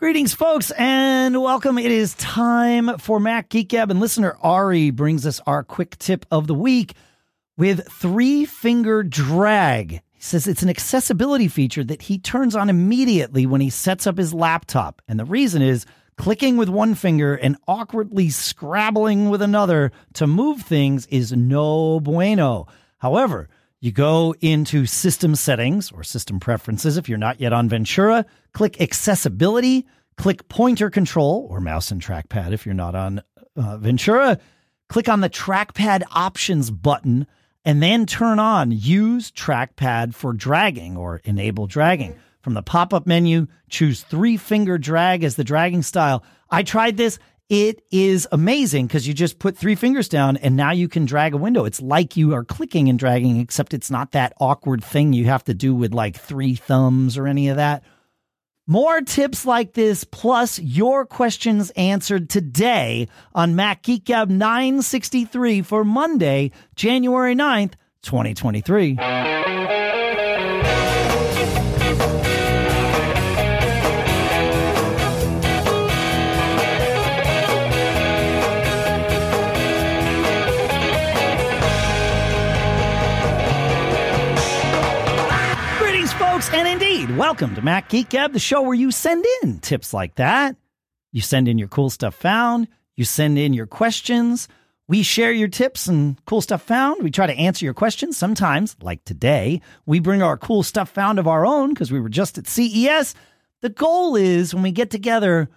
Greetings, folks, and welcome. It is time for Mac Geek Gab, and listener Ari brings us our quick tip of the week with three-finger drag. He says it's an accessibility feature that he turns on immediately when he sets up his laptop, and the reason is clicking with one finger and awkwardly scrabbling with another to move things is no bueno. However, you go into System Settings or System Preferences if you're not yet on Ventura, click Accessibility, click Pointer Control or Mouse and Trackpad if you're not on Ventura, click on the Trackpad Options button, and then turn on Use Trackpad for Dragging or Enable Dragging. From the pop-up menu, choose three-finger drag as the dragging style. I tried this. It is amazing because you just put three fingers down and now you can drag a window. It's like you are clicking and dragging, except it's not that awkward thing you have to do with like three thumbs or any of that. More tips like this, plus your questions answered today on Mac Geek Gab 963 for Monday, January 9th, 2023. And indeed, welcome to Mac Geek Gab, the show where you send in tips like that. You send in your cool stuff found. You send in your questions. We share your tips and cool stuff found. We try to answer your questions. Sometimes, like today, we bring our cool stuff found of our own because we were just at CES. The goal is when we get together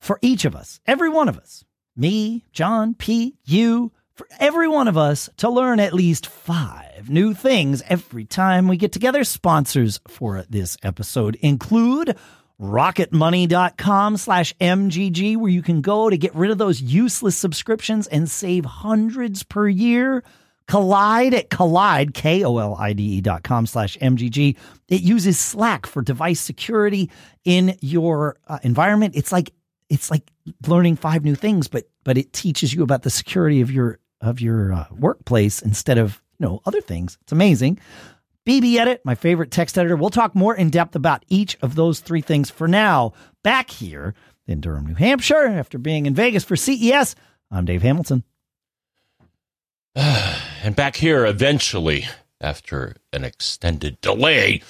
for each of us, every one of us, me, John, Pete, you, for every one of us to learn at least 5 new things every time we get together. Sponsors for this episode include rocketmoney.com/MGG, where you can go to get rid of those useless subscriptions and save hundreds per year. Collide at Collide, KOLIDE.com/MGG. It uses Slack for device security in your environment. It's like learning 5 new things, but it teaches you about the security of your workplace instead of, other things. It's amazing. BBEdit, my favorite text editor. We'll talk more in depth about each of those 3 things. For now, back here in Durham, New Hampshire, after being in Vegas for CES, I'm Dave Hamilton. And back here eventually, after an extended delay,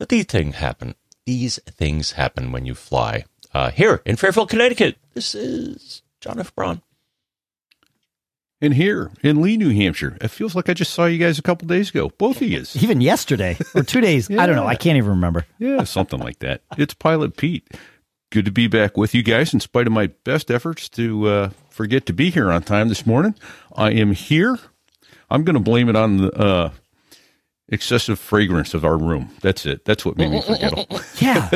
but these things happen. These things happen when you fly. Here in Fairfield, Connecticut, this is John F. Braun. And here in Lee, New Hampshire, it feels like I just saw you guys a couple days ago. Both of you. Even yesterday or 2 days. Yeah. I don't know. I can't even remember. Yeah, something like that. It's Pilot Pete. Good to be back with you guys in spite of my best efforts to forget to be here on time this morning. I am here. I'm going to blame it on the excessive fragrance of our room. That's it. That's what made me forget all. Yeah.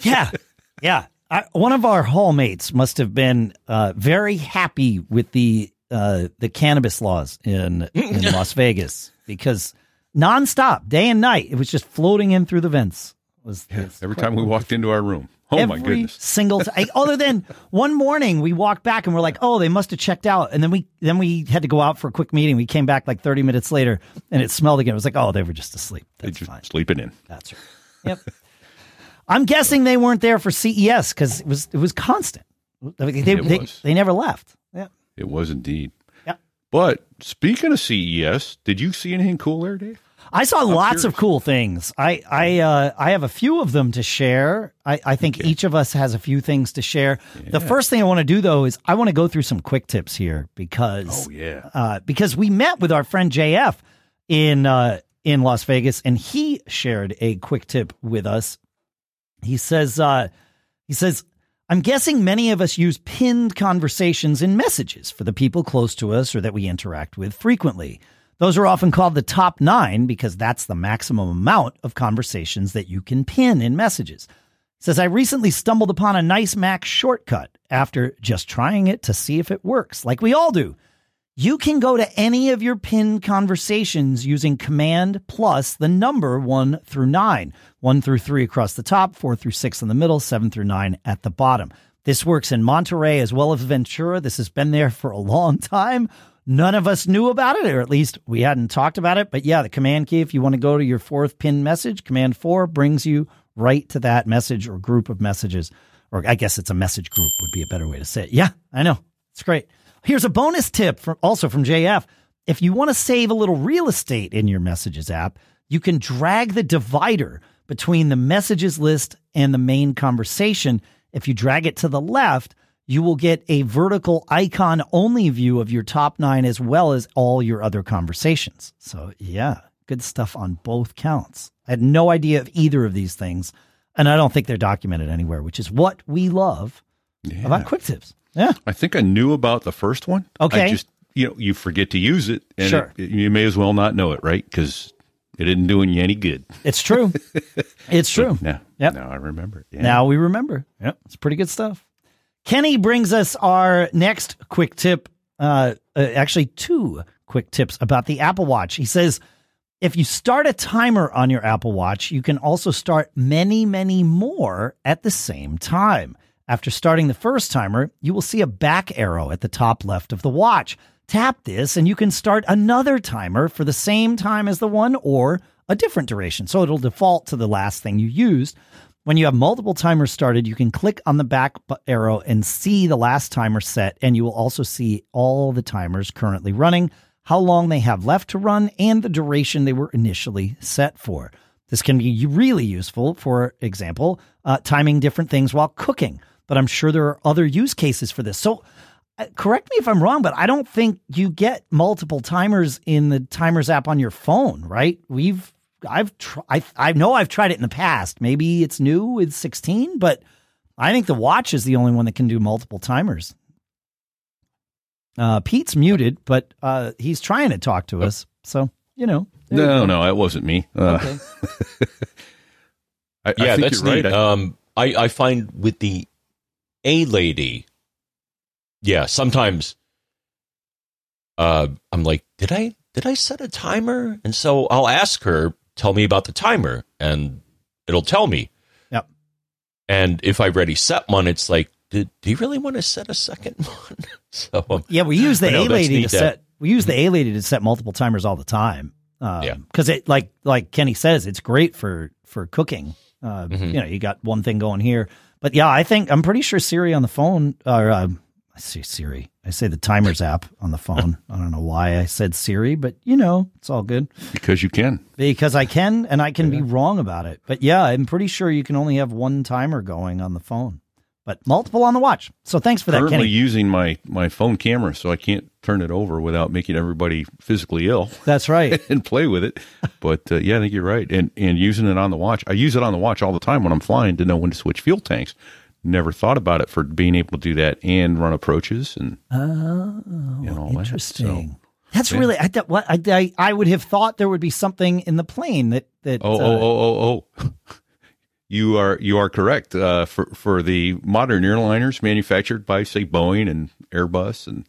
Yeah. Yeah. One of our hallmates must have been very happy with the cannabis laws in Las Vegas, because nonstop, day and night, it was just floating in through the vents. Every time we walked into our room. Oh, my goodness. Single time. Other than one morning we walked back and we're like, oh, they must have checked out. And then we had to go out for a quick meeting. We came back like 30 minutes later and it smelled again. It was like, oh, they were just asleep. That's fine. Sleeping in. That's right. Yep. I'm guessing they weren't there for CES because it was constant. They never left. Yeah. It was indeed. Yeah. But speaking of CES, did you see anything cool there, Dave? I saw lots of cool things. I have a few of them to share. I think each of us has a few things to share. Yeah. The first thing I want to do, though, is I want to go through some quick tips here because we met with our friend JF in Las Vegas, and he shared a quick tip with us. He says, I'm guessing many of us use pinned conversations in messages for the people close to us or that we interact with frequently. Those are often called the top 9 because that's the maximum amount of conversations that you can pin in messages. He says, I recently stumbled upon a nice Mac shortcut after just trying it to see if it works, like we all do. You can go to any of your pinned conversations using Command plus the number 1 through 9, 1 through 3 across the top, 4 through 6 in the middle, 7 through 9 at the bottom. This works in Monterey as well as Ventura. This has been there for a long time. None of us knew about it, or at least we hadn't talked about it. But yeah, the command key, if you want to go to your 4th pinned message, Command 4 brings you right to that message or group of messages Or I guess it's a message group would be a better way to say it. Yeah, I know. It's great. Here's a bonus tip also from JF. If you want to save a little real estate in your Messages app, you can drag the divider between the messages list and the main conversation. If you drag it to the left, you will get a vertical icon-only view of your top 9 as well as all your other conversations. So, yeah, good stuff on both counts. I had no idea of either of these things, and I don't think they're documented anywhere, which is what we love about Quick Tips. Yeah, I think I knew about the first one. Okay. I just, you forget to use it, and you may as well not know it, right? Because it isn't doing you any good. It's true. It's true. Now I remember it. Yeah. Now we remember. Yep. It's pretty good stuff. Kenny brings us our next quick tip, actually 2 quick tips about the Apple Watch. He says, if you start a timer on your Apple Watch, you can also start many, many more at the same time. After starting the first timer, you will see a back arrow at the top left of the watch. Tap this and you can start another timer for the same time as the one or a different duration. So it'll default to the last thing you used. When you have multiple timers started, you can click on the back arrow and see the last timer set, and you will also see all the timers currently running, how long they have left to run, and the duration they were initially set for. This can be really useful, for example, timing different things while cooking, but I'm sure there are other use cases for this. So correct me if I'm wrong, but I don't think you get multiple timers in the Timers app on your phone, right? I know I've tried it in the past. Maybe it's new with 16, but I think the watch is the only one that can do multiple timers. Pete's muted, but he's trying to talk to us. So, No, it wasn't me. Okay. I think that's you're neat. Right. I find with the A-Lady, sometimes I'm like, did I set a timer? And so I'll ask her, tell me about the timer, and it'll tell me. Yep. And if I already set one, it's like, do you really want to set a second one? So we use the A-Lady to set. We use the A-Lady to set multiple timers all the time. Because it like Kenny says, it's great for cooking. You got one thing going here, but I think I'm pretty sure Siri on the phone or. I say Siri. I say the Timers app on the phone. I don't know why I said Siri, but, it's all good. Because you can. Because I can, and I can be wrong about it. But, I'm pretty sure you can only have one timer going on the phone, but multiple on the watch. So thanks for that, Kenny. I'm currently using my phone camera, so I can't turn it over without making everybody physically ill. That's right. And play with it. But, I think you're right. And using it on the watch. I use it on the watch all the time when I'm flying to know when to switch fuel tanks. Never thought about it for being able to do that and run approaches and all interesting. That. So, that's really I would have thought there would be something in the plane that. You are correct. For the modern airliners manufactured by say Boeing and Airbus and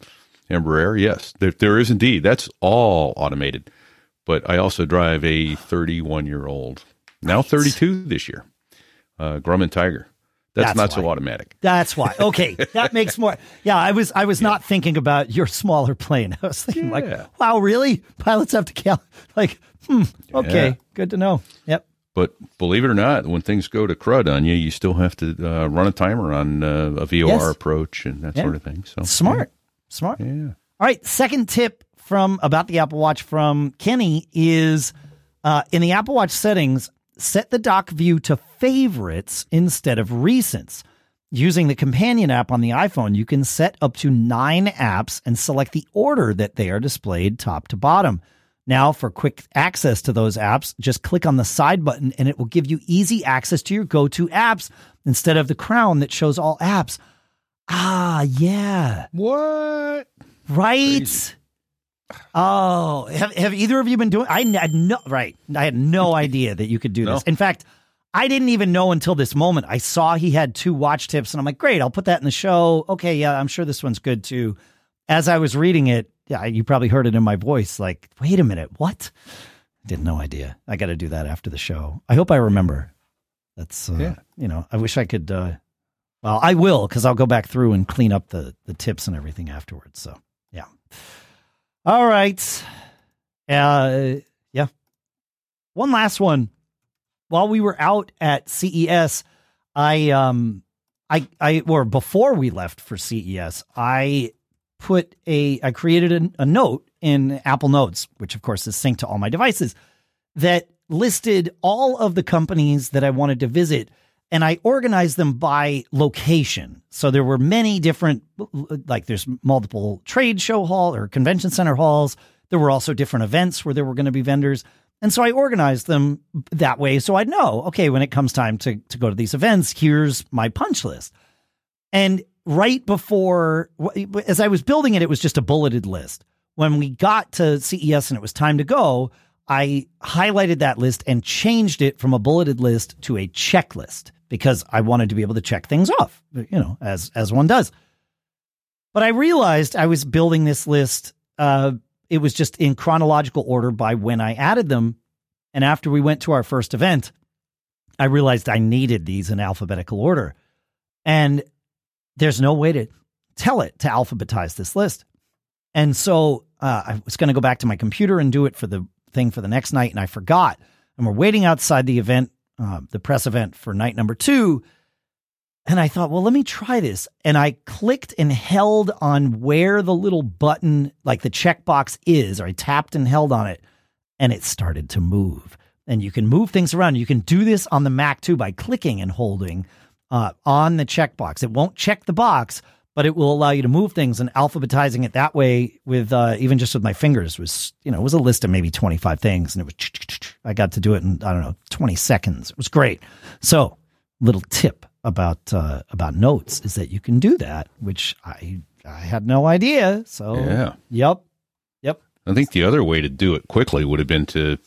Embraer, yes, there is indeed. That's all automated. But I also drive a 31-year-old, now 32 this year, Grumman Tiger. That's not why. So automatic. That's why. Okay. That makes more. Yeah, I was not thinking about your smaller plane. I was thinking like, wow, really? Pilots have to count. Like, okay, good to know. Yep. But believe it or not, when things go to crud on you, you still have to run a timer on a VOR approach and that sort of thing. So Smart. Yeah. All right. Second tip about the Apple Watch from Kenny is in the Apple Watch settings, set the dock view to favorites instead of recents. Using the companion app on the iPhone, you can set up to 9 apps and select the order that they are displayed top to bottom. Now, for quick access to those apps, just click on the side button and it will give you easy access to your go-to apps instead of the crown that shows all apps. Ah, yeah. What? Right? Crazy. Oh, have either of you been doing? I had no idea that you could do this. In fact, I didn't even know until this moment. I saw he had 2 watch tips, and I'm like, great, I'll put that in the show. Okay, I'm sure this one's good too. As I was reading it, you probably heard it in my voice. Like, wait a minute, what? Didn't no idea. I got to do that after the show. I hope I remember. That's I wish I could. Well, I will because I'll go back through and clean up the tips and everything afterwards. So yeah. All right. One last one. While we were out at CES, I or before we left for CES, I created a note in Apple Notes, which of course is synced to all my devices, that listed all of the companies that I wanted to visit, and I organized them by location. So there were many different, like there's multiple trade show hall or convention center halls. There were also different events where there were going to be vendors. And so I organized them that way. So I'd know, okay, when it comes time to go to these events, here's my punch list. And right before, as I was building it, it was just a bulleted list. When we got to CES and it was time to go, I highlighted that list and changed it from a bulleted list to a checklist because I wanted to be able to check things off, you know, as one does. But I realized I was building this list. It was just in chronological order by when I added them. And after we went to our first event, I realized I needed these in alphabetical order. And there's no way to tell it to alphabetize this list. And so I was going to go back to my computer and do it for the thing for the next night, and I forgot. And we're waiting outside the event, the press event for night number 2. And I thought, well, let me try this. And I clicked and held on where the little button, like the checkbox is, or I tapped and held on it, and it started to move. And you can move things around. You can do this on the Mac too by clicking and holding on the checkbox. It won't check the box, but it will allow you to move things, and alphabetizing it that way with even just with my fingers was, you know, it was a list of maybe 25 things, and it was, I got to do it in, I don't know, 20 seconds. It was great. So little tip about notes is that you can do that, which I had no idea. So yeah. Yep. I think the other way to do it quickly would have been to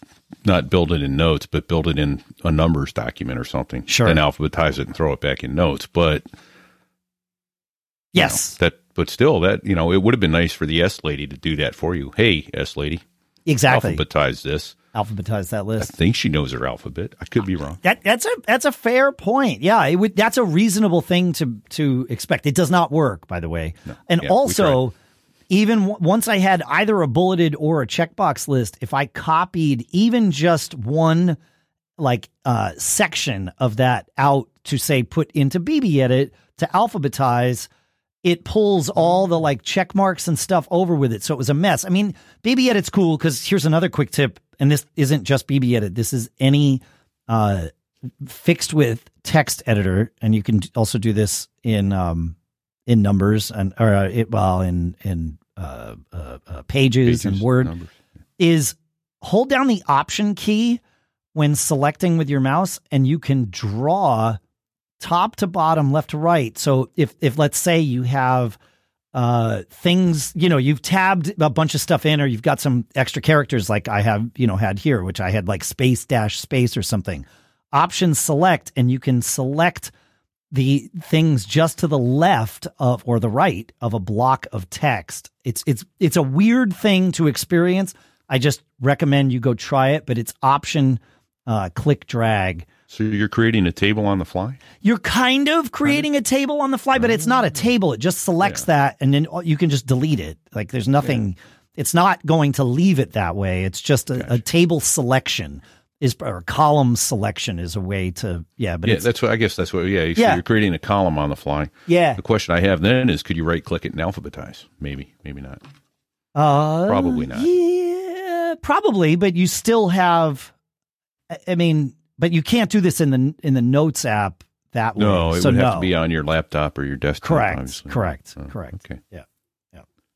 not build it in notes, but build it in a numbers document or something. Sure. Then alphabetize it and throw it back in notes. But yes, but still, it would have been nice for the S lady to do that for you. Hey, S lady. Exactly. Alphabetize this. Alphabetize that list. I think she knows her alphabet. I could be wrong. That's a fair point. Yeah, it would. That's a reasonable thing to expect. It does not work, by the way. No. And yeah, also, even once I had either a bulleted or a checkbox list, if I copied even just one section of that out to say put into BBEdit to alphabetize, it pulls all the check marks and stuff over with it. So it was a mess. I mean, BBEdit's cool because here's another quick tip. And this isn't just BBEdit. This is any fixed width text editor, and you can also do this in numbers and pages and Word. Numbers. Is hold down the Option key when selecting with your mouse, and you can draw top to bottom, left to right. So if let's say you have things, you know, you've tabbed a bunch of stuff in, or you've got some extra characters like I have, you know, had here, which I had space dash space or something. Option select, and you can select the things just to the left of or the right of a block of text. It's a weird thing to experience. I just recommend you go try it, but it's Option click drag. So you're creating a table on the fly? You're kind of creating a table on the fly, but it's not a table. It just selects that, and then you can just delete it. Like there's nothing. Yeah. It's not going to leave it that way. It's just a table selection or column selection is a way to, But So you're creating a column on the fly. Yeah. The question I have then is, could you right-click it and alphabetize? Maybe not. Probably not. Yeah, probably, but you still have, but you can't do this in the Notes app that way. No, it would have to be on your laptop or your desktop. Correct. Okay.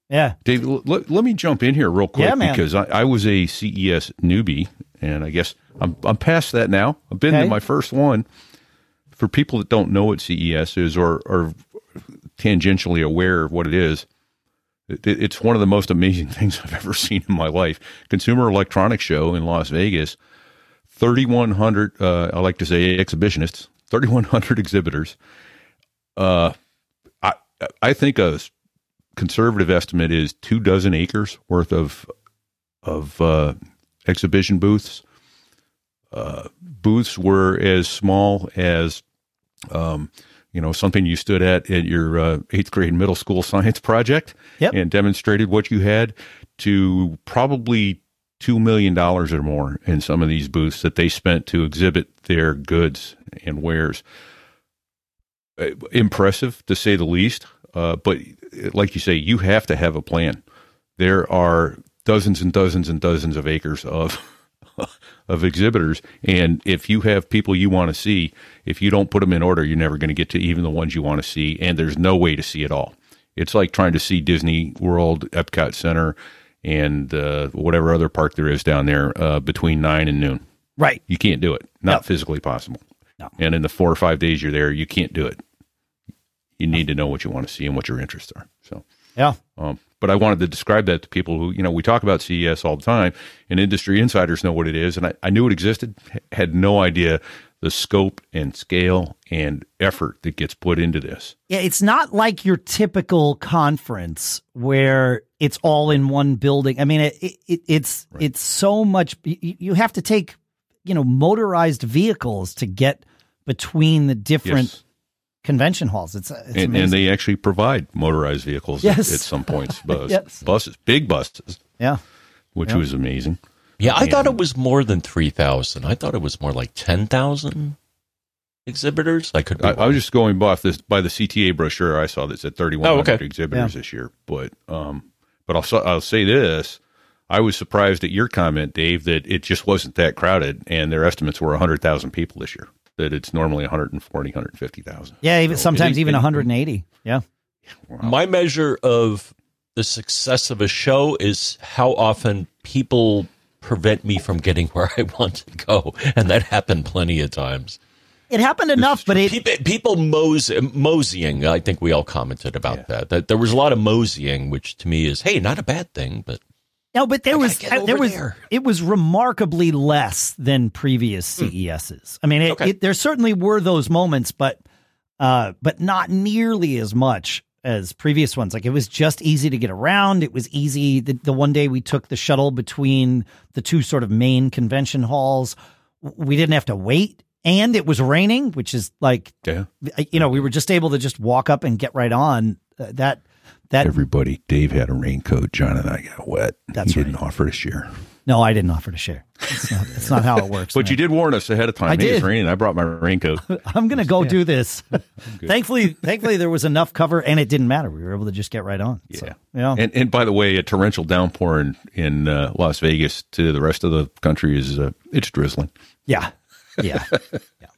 Yeah. Dave, let me jump in here real quick because I was a CES newbie, and I guess I'm past that now. I've been to my first one. For people that don't know what CES is or tangentially aware of what it is, it's one of the most amazing things I've ever seen in my life. Consumer Electronics Show in Las Vegas. 3,100, I like to say exhibitionists, 3,100 exhibitors. I think a conservative estimate is 24 acres worth of exhibition booths. Booths were as small as, something you stood at your 8th grade middle school science project and demonstrated what you had to probably $2 million or more in some of these booths that they spent to exhibit their goods and wares. impressive to say the least. But like you say, you have to have a plan. There are dozens and dozens and dozens of acres of of exhibitors, and if you have people you want to see, if you don't put them in order, you're never going to get to even the ones you want to see, and there's no way to see it all. It's like trying to see Disney World, Epcot Center, and whatever other park there is down there between 9 and noon. Right. You can't do it. Not physically possible. No. And in the 4 or 5 days you're there, you can't do it. You need to know what you want to see and what your interests are. So yeah. But I wanted to describe that to people who, you know, we talk about CES all the time, and industry insiders know what it is. And I knew it existed, had no idea the scope and scale and effort that gets put into this. Yeah, it's not like your typical conference where it's all in one building. I mean, it's right. It's so much. You have to take, you know, motorized vehicles to get between the different convention halls. It's and they actually provide motorized vehicles at some points. Buses, big buses. Yeah. Which was amazing. Yeah, I thought it was more than 3,000. I thought it was more like 10,000 exhibitors. I was just going by the CTA brochure I saw that said 3,100 exhibitors this year. But I'll say this. I was surprised at your comment, Dave, that it just wasn't that crowded, and their estimates were 100,000 people this year. That it's normally 140, 150,000. Yeah, even, so sometimes even 180. Yeah. Wow. My measure of the success of a show is how often people prevent me from getting where I want to go, and that happened plenty of times. It happened enough, but people moseying. I think we all commented about that. That there was a lot of moseying, which to me is, hey, not a bad thing, but. No, but it was remarkably less than previous CESs. I mean, there certainly were those moments, but not nearly as much as previous ones. Like, it was just easy to get around. It was easy. The one day we took the shuttle between the two sort of main convention halls. We didn't have to wait, and it was raining, which is like, you know, we were just able to just walk up and get right on that. Everybody, Dave had a raincoat. John and I got wet. That's right. He didn't offer to share. No, I didn't offer to share. That's not how it works. But man, you did warn us ahead of time. I did. Hey, it's raining. I brought my raincoat. I'm going to go do this. Thankfully, there was enough cover, and it didn't matter. We were able to just get right on. Yeah. So, yeah. And by the way, a torrential downpour in Las Vegas to the rest of the country is it's drizzling. Yeah. Yeah. Yeah.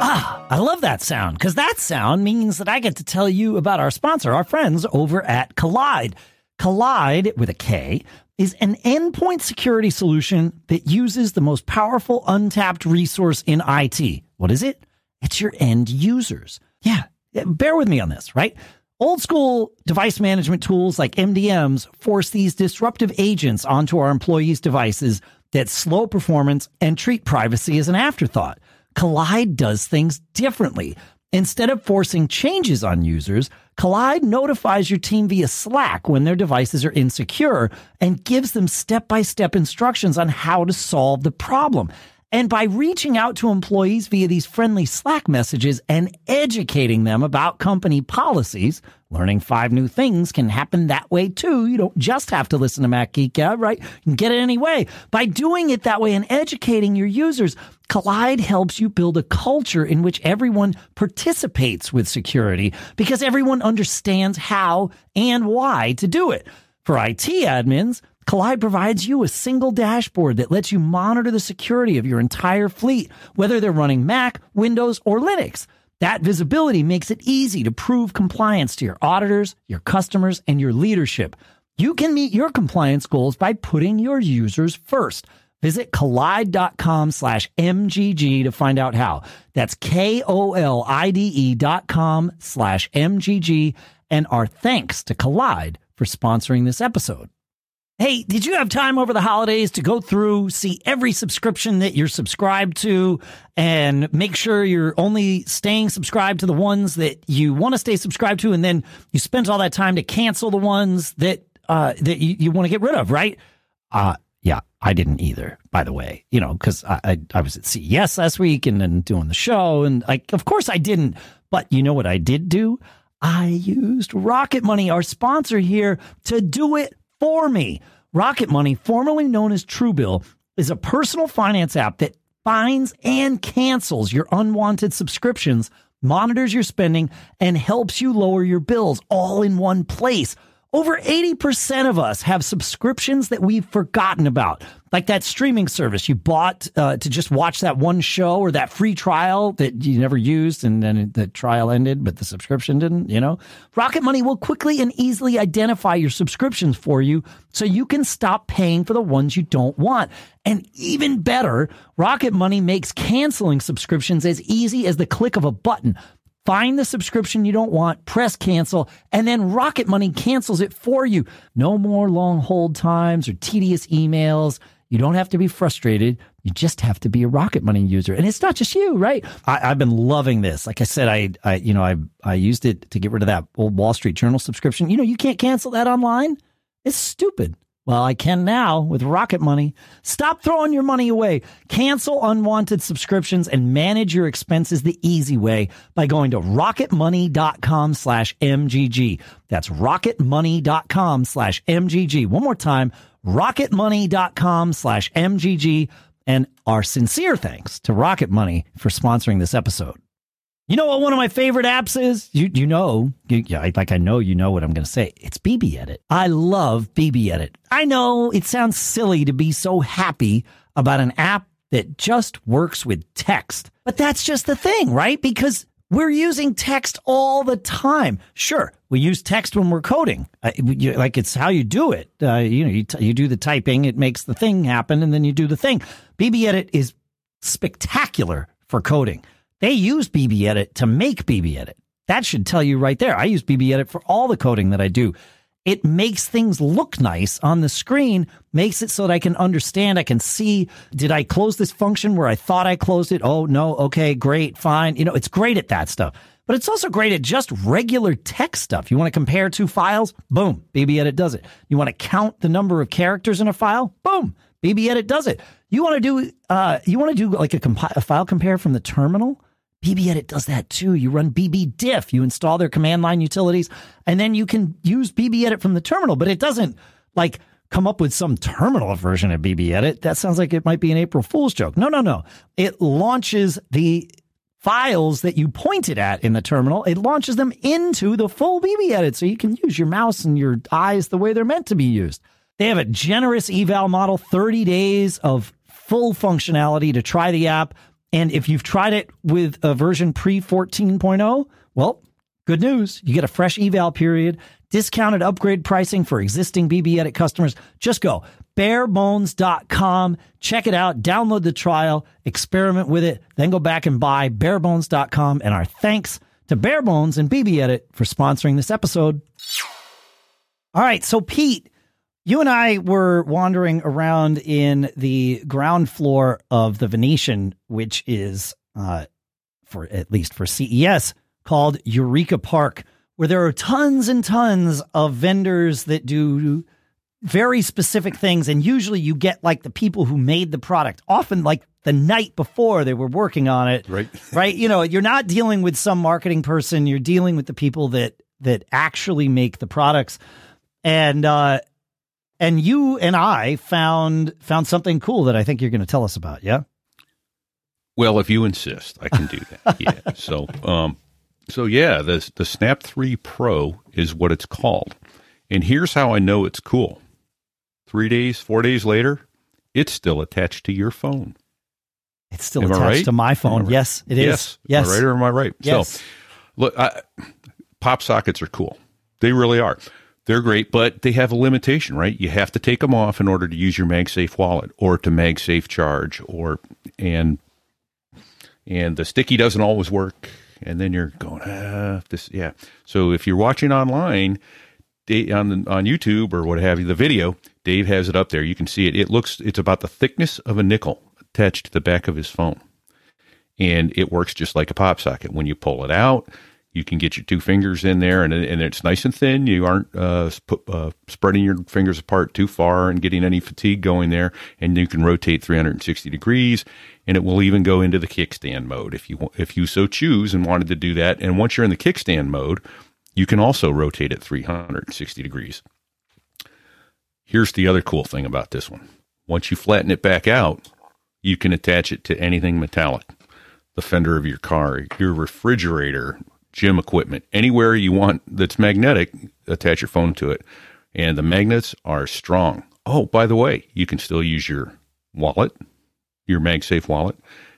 Ah, I love that sound, because that sound means that I get to tell you about our sponsor, our friends over at Collide. Collide, with a K, is an endpoint security solution that uses the most powerful untapped resource in IT. What is it? It's your end users. Yeah, bear with me on this, right? Old school device management tools like MDMs force these disruptive agents onto our employees' devices that slow performance and treat privacy as an afterthought. Collide does things differently. Instead of forcing changes on users, Collide notifies your team via Slack when their devices are insecure and gives them step-by-step instructions on how to solve the problem. And by reaching out to employees via these friendly Slack messages and educating them about company policies, learning 5 new things can happen that way too. You don't just have to listen to Mac Geek Gab, right? You can get it anyway. By doing it that way and educating your users, Collide helps you build a culture in which everyone participates with security because everyone understands how and why to do it. For IT admins, Collide provides you a single dashboard that lets you monitor the security of your entire fleet, whether they're running Mac, Windows, or Linux. That visibility makes it easy to prove compliance to your auditors, your customers, and your leadership. You can meet your compliance goals by putting your users first. Visit collide.com/MGG to find out how. That's KOLIDE.com/MGG. And our thanks to Collide for sponsoring this episode. Hey, did you have time over the holidays to go through, see every subscription that you're subscribed to, and make sure you're only staying subscribed to the ones that you want to stay subscribed to, and then you spent all that time to cancel the ones that that you want to get rid of, right? Yeah, I didn't either, by the way, you know, because I was at CES last week and then doing the show, and of course I didn't, but you know what I did do? I used Rocket Money, our sponsor here, to do it for me. Rocket Money, formerly known as Truebill, is a personal finance app that finds and cancels your unwanted subscriptions, monitors your spending, and helps you lower your bills all in one place. Over 80% of us have subscriptions that we've forgotten about, like that streaming service you bought to just watch that one show, or that free trial that you never used and then the trial ended, but the subscription didn't, you know? Rocket Money will quickly and easily identify your subscriptions for you so you can stop paying for the ones you don't want. And even better, Rocket Money makes canceling subscriptions as easy as the click of a button. Find the subscription you don't want, press cancel, and then Rocket Money cancels it for you. No more long hold times or tedious emails. You don't have to be frustrated. You just have to be a Rocket Money user. And it's not just you, right? I've been loving this. Like I said, I used it to get rid of that old Wall Street Journal subscription. You know, you can't cancel that online. It's stupid. Well, I can now with Rocket Money. Stop throwing your money away. Cancel unwanted subscriptions and manage your expenses the easy way by going to rocketmoney.com/MGG. That's rocketmoney.com/MGG. One more time, rocketmoney.com/MGG. And our sincere thanks to Rocket Money for sponsoring this episode. You know what one of my favorite apps is? You know what I'm going to say. It's BBEdit. I love BBEdit. I know it sounds silly to be so happy about an app that just works with text. But that's just the thing, right? Because we're using text all the time. Sure, we use text when we're coding. Like it's how you do it. You do the typing, it makes the thing happen, and then you do the thing. BBEdit is spectacular for coding. They use BBEdit to make BBEdit. That should tell you right there. I use BBEdit for all the coding that I do. It makes things look nice on the screen, makes it so that I can understand, I can see, did I close this function where I thought I closed it? Oh, no, okay, great, fine. You know, it's great at that stuff. But it's also great at just regular text stuff. You want to compare two files? Boom, BBEdit does it. You want to count the number of characters in a file? Boom, BBEdit does it. You want to do like a file compare from the terminal? BBEdit does that too. You run BBDiff, you install their command line utilities, and then you can use BBEdit from the terminal, but it doesn't like come up with some terminal version of BBEdit. That sounds like it might be an April Fool's joke. No. It launches the files that you pointed at in the terminal. It launches them into the full BBEdit, so you can use your mouse and your eyes the way they're meant to be used. They have a generous eval model, 30 days of full functionality to try the app. And if you've tried it with a version pre-14.0, well, good news. You get a fresh eval period, discounted upgrade pricing for existing BBEdit customers. Just go barebones.com, check it out, download the trial, experiment with it, then go back and buy barebones.com. And our thanks to Barebones and BBEdit for sponsoring this episode. All right, so Pete, you and I were wandering around in the ground floor of the Venetian, which is, for CES, called Eureka Park, where there are tons and tons of vendors that do very specific things. And usually you get like the people who made the product, often like the night before they were working on it. Right. Right. You know, you're not dealing with some marketing person. You're dealing with the people that actually make the products. And you and I found something cool that I think you're going to tell us about, yeah? Well, if you insist, I can do that, yeah. So the Snap 3 Pro is what it's called. And here's how I know it's cool. 4 days later, it's still attached to your phone. It's still attached to my phone. Right? Yes, it is. Yes. Am I right or am I right? Yes. So, look, pop sockets are cool. They really are. They're great, but they have a limitation, right? You have to take them off in order to use your MagSafe wallet or to MagSafe charge, and the sticky doesn't always work. And then you're going, this, yeah. So if you're watching online on YouTube or what have you, the video, Dave has it up there. You can see it. It's about the thickness of a nickel attached to the back of his phone, and it works just like a pop socket. When you pull it out, you can get your two fingers in there, and it's nice and thin. You aren't spreading your fingers apart too far and getting any fatigue going there. And you can rotate 360 degrees, and it will even go into the kickstand mode if you so choose and wanted to do that. And once you're in the kickstand mode, you can also rotate it 360 degrees. Here's the other cool thing about this one. Once you flatten it back out, you can attach it to anything metallic. The fender of your car, your refrigerator, gym equipment, anywhere you want that's magnetic, attach your phone to it. And the magnets are strong. Oh, by the way, you can still use your wallet, your MagSafe wallet.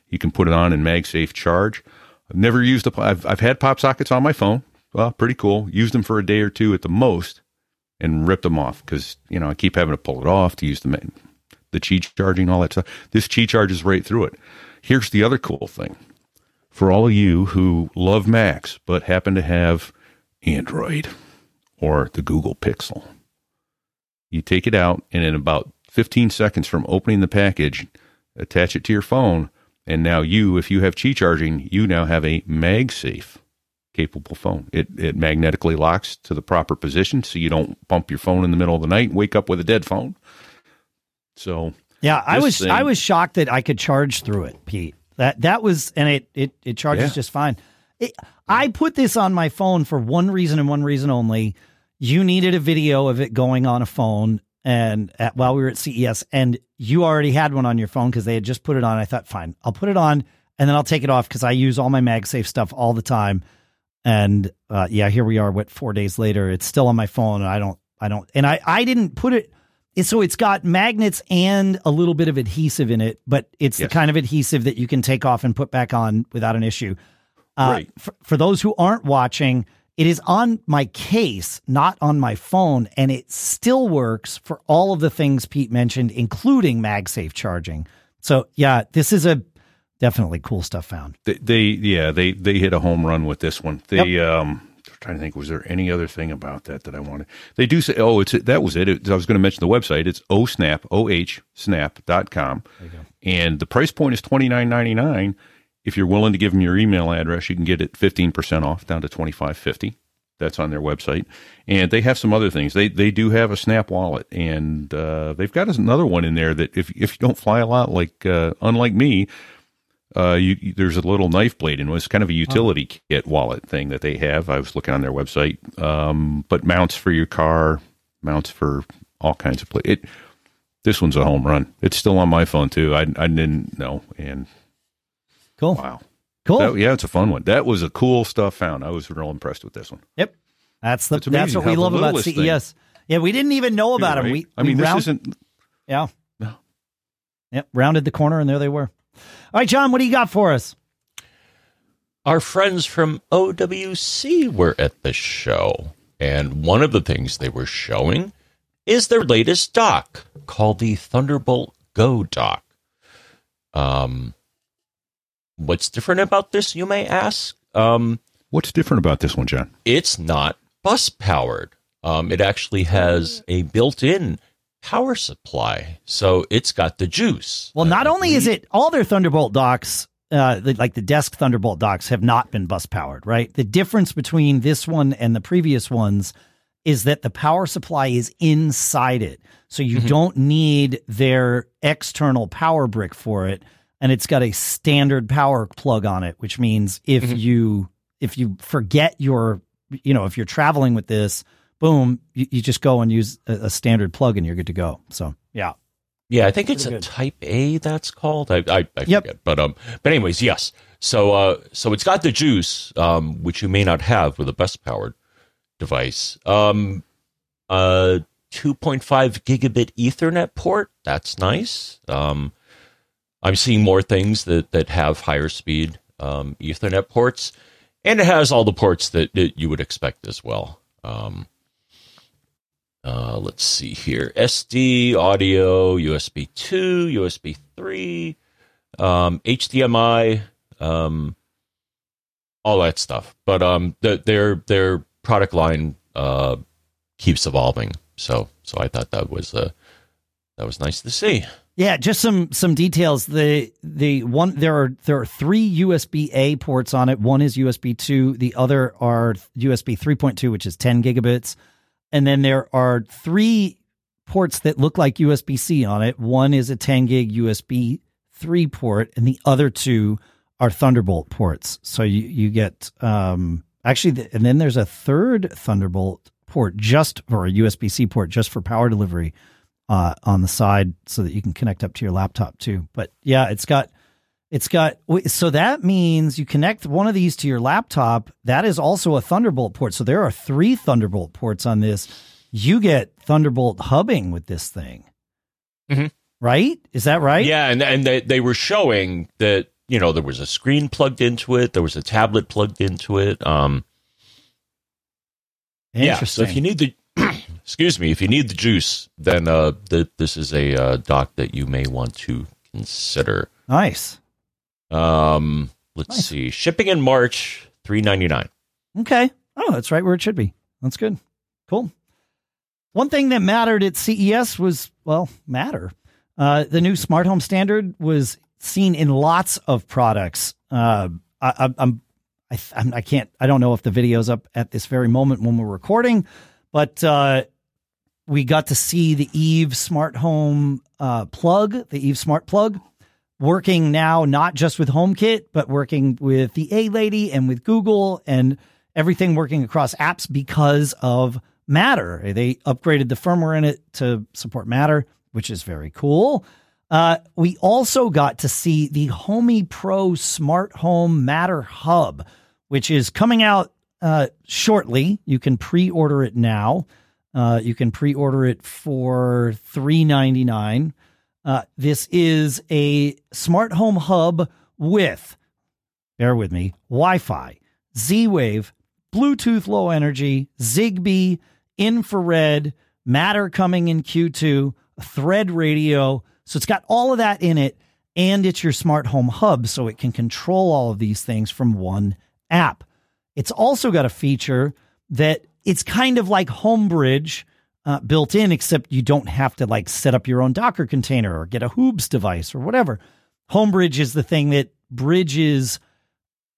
You can put it on and MagSafe charge. I've never used the, I've had pop sockets on my phone. Well, pretty cool. Used them for a day or two at the most and ripped them off because, you know, I keep having to pull it off to use the Qi charging, all that stuff. This Qi charges right through it. Here's the other cool thing. For all of you who love Macs but happen to have Android or the Google Pixel, you take it out and in about 15 seconds from opening the package, attach it to your phone. And now you, if you have Qi charging, you now have a MagSafe capable phone. It magnetically locks to the proper position so you don't bump your phone in the middle of the night and wake up with a dead phone. So yeah, I was shocked that I could charge through it, Pete. That was, and it charges just fine. I put this on my phone for one reason and one reason only. You needed a video of it going on a phone and while we were at CES, and you already had one on your phone because they had just put it on. I thought, fine, I'll put it on and then I'll take it off because I use all my MagSafe stuff all the time. And here we are, what, 4 days later, it's still on my phone. And I didn't put it. So it's got magnets and a little bit of adhesive in it, but it's the kind of adhesive that you can take off and put back on without an issue. Right. For those who aren't watching, it is on my case, not on my phone, and it still works for all of the things Pete mentioned, including MagSafe charging. So yeah, this is a definitely cool stuff found. They hit a home run with this one. Trying to think, was there any other thing about that I wanted? They do say, I was going to mention the website. It's OSnap, ohsnap.com. And the price point is $29.99. If you're willing to give them your email address, you can get it 15% off down to $25.50. That's on their website. And they have some other things. They do have a Snap wallet, and they've got another one in there that if you don't fly a lot, like unlike me, there's a little knife blade in it. It's kind of a utility kit wallet thing that they have. I was looking on their website, but mounts for your car, mounts for all kinds of places. This one's a home run. It's still on my phone too. I didn't know. And cool. Wow. Cool. It's a fun one. That was a cool stuff found. I was real impressed with this one. Yep. That's what we love about CES. Thing. Yeah. We didn't even know about them. Right? This isn't. Yeah. No. Yep. Rounded the corner and there they were. All right, John, what do you got for us? Our friends from OWC were at the show, and one of the things they were showing is their latest dock called the Thunderbolt Go Dock. What's different about this, you may ask? What's different about this one, John? It's not bus-powered. It actually has a built-in power supply, so it's got the juice. Well, not only is it all their Thunderbolt docks, like the desk Thunderbolt docks, have not been bus powered, right? The difference between this one and the previous ones is that the power supply is inside it, so you don't need their external power brick for it, and it's got a standard power plug on it, which means if you forget your, if you're traveling with this, boom, you just go and use a standard plug and you're good to go. So, yeah. Yeah, I think it's a Type A that's called. I forget. But anyways, yes. So it's got the juice, which you may not have with a bus-powered device. 2.5 gigabit Ethernet port. That's nice. I'm seeing more things that have higher speed Ethernet ports. And it has all the ports that you would expect as well. Let's see here. SD, audio, USB 2, USB 3, HDMI, all that stuff. But their product line keeps evolving. So I thought that was nice to see. Yeah, just some details. There are three USB-A ports on it. One is USB 2, the other are USB 3.2, which is 10 gigabits. And then there are three ports that look like USB-C on it. One is a 10 gig USB 3 port, and the other two are Thunderbolt ports. So you get and then there's a third Thunderbolt port just for a USB-C port just for power delivery on the side so that you can connect up to your laptop too. But yeah, it's got, so that means you connect one of these to your laptop. That is also a Thunderbolt port. So there are 3 Thunderbolt ports on this. You get Thunderbolt hubbing with this thing. Mm-hmm. Right? Is that right? Yeah. And they were showing that, you know, there was a screen plugged into it. There was a tablet plugged into it. Interesting. Yeah, so if you need the, if you need the juice, then this is a dock that you may want to consider. Nice. Let's see. Shipping in March, $399. Okay. Oh, that's right where it should be. That's good. Cool. One thing that mattered at CES was, the new smart home standard was seen in lots of products. I don't know if the video's up at this very moment when we're recording, but we got to see the Eve smart home plug, the Eve smart plug, working now not just with HomeKit, but working with the A-Lady and with Google and everything working across apps because of Matter. They upgraded the firmware in it to support Matter, which is very cool. We also got to see the Homey Pro Smart Home Matter Hub, which is coming out shortly. You can pre-order it now. You can pre-order it for $399. This is a smart home hub with, bear with me, Wi-Fi, Z-Wave, Bluetooth Low Energy, Zigbee, infrared, Matter coming in Q2, Thread radio. So it's got all of that in it, and it's your smart home hub, so it can control all of these things from one app. It's also got a feature that it's kind of like Homebridge built in, except you don't have to like set up your own Docker container or get a Hoobs device or whatever. Homebridge is the thing that bridges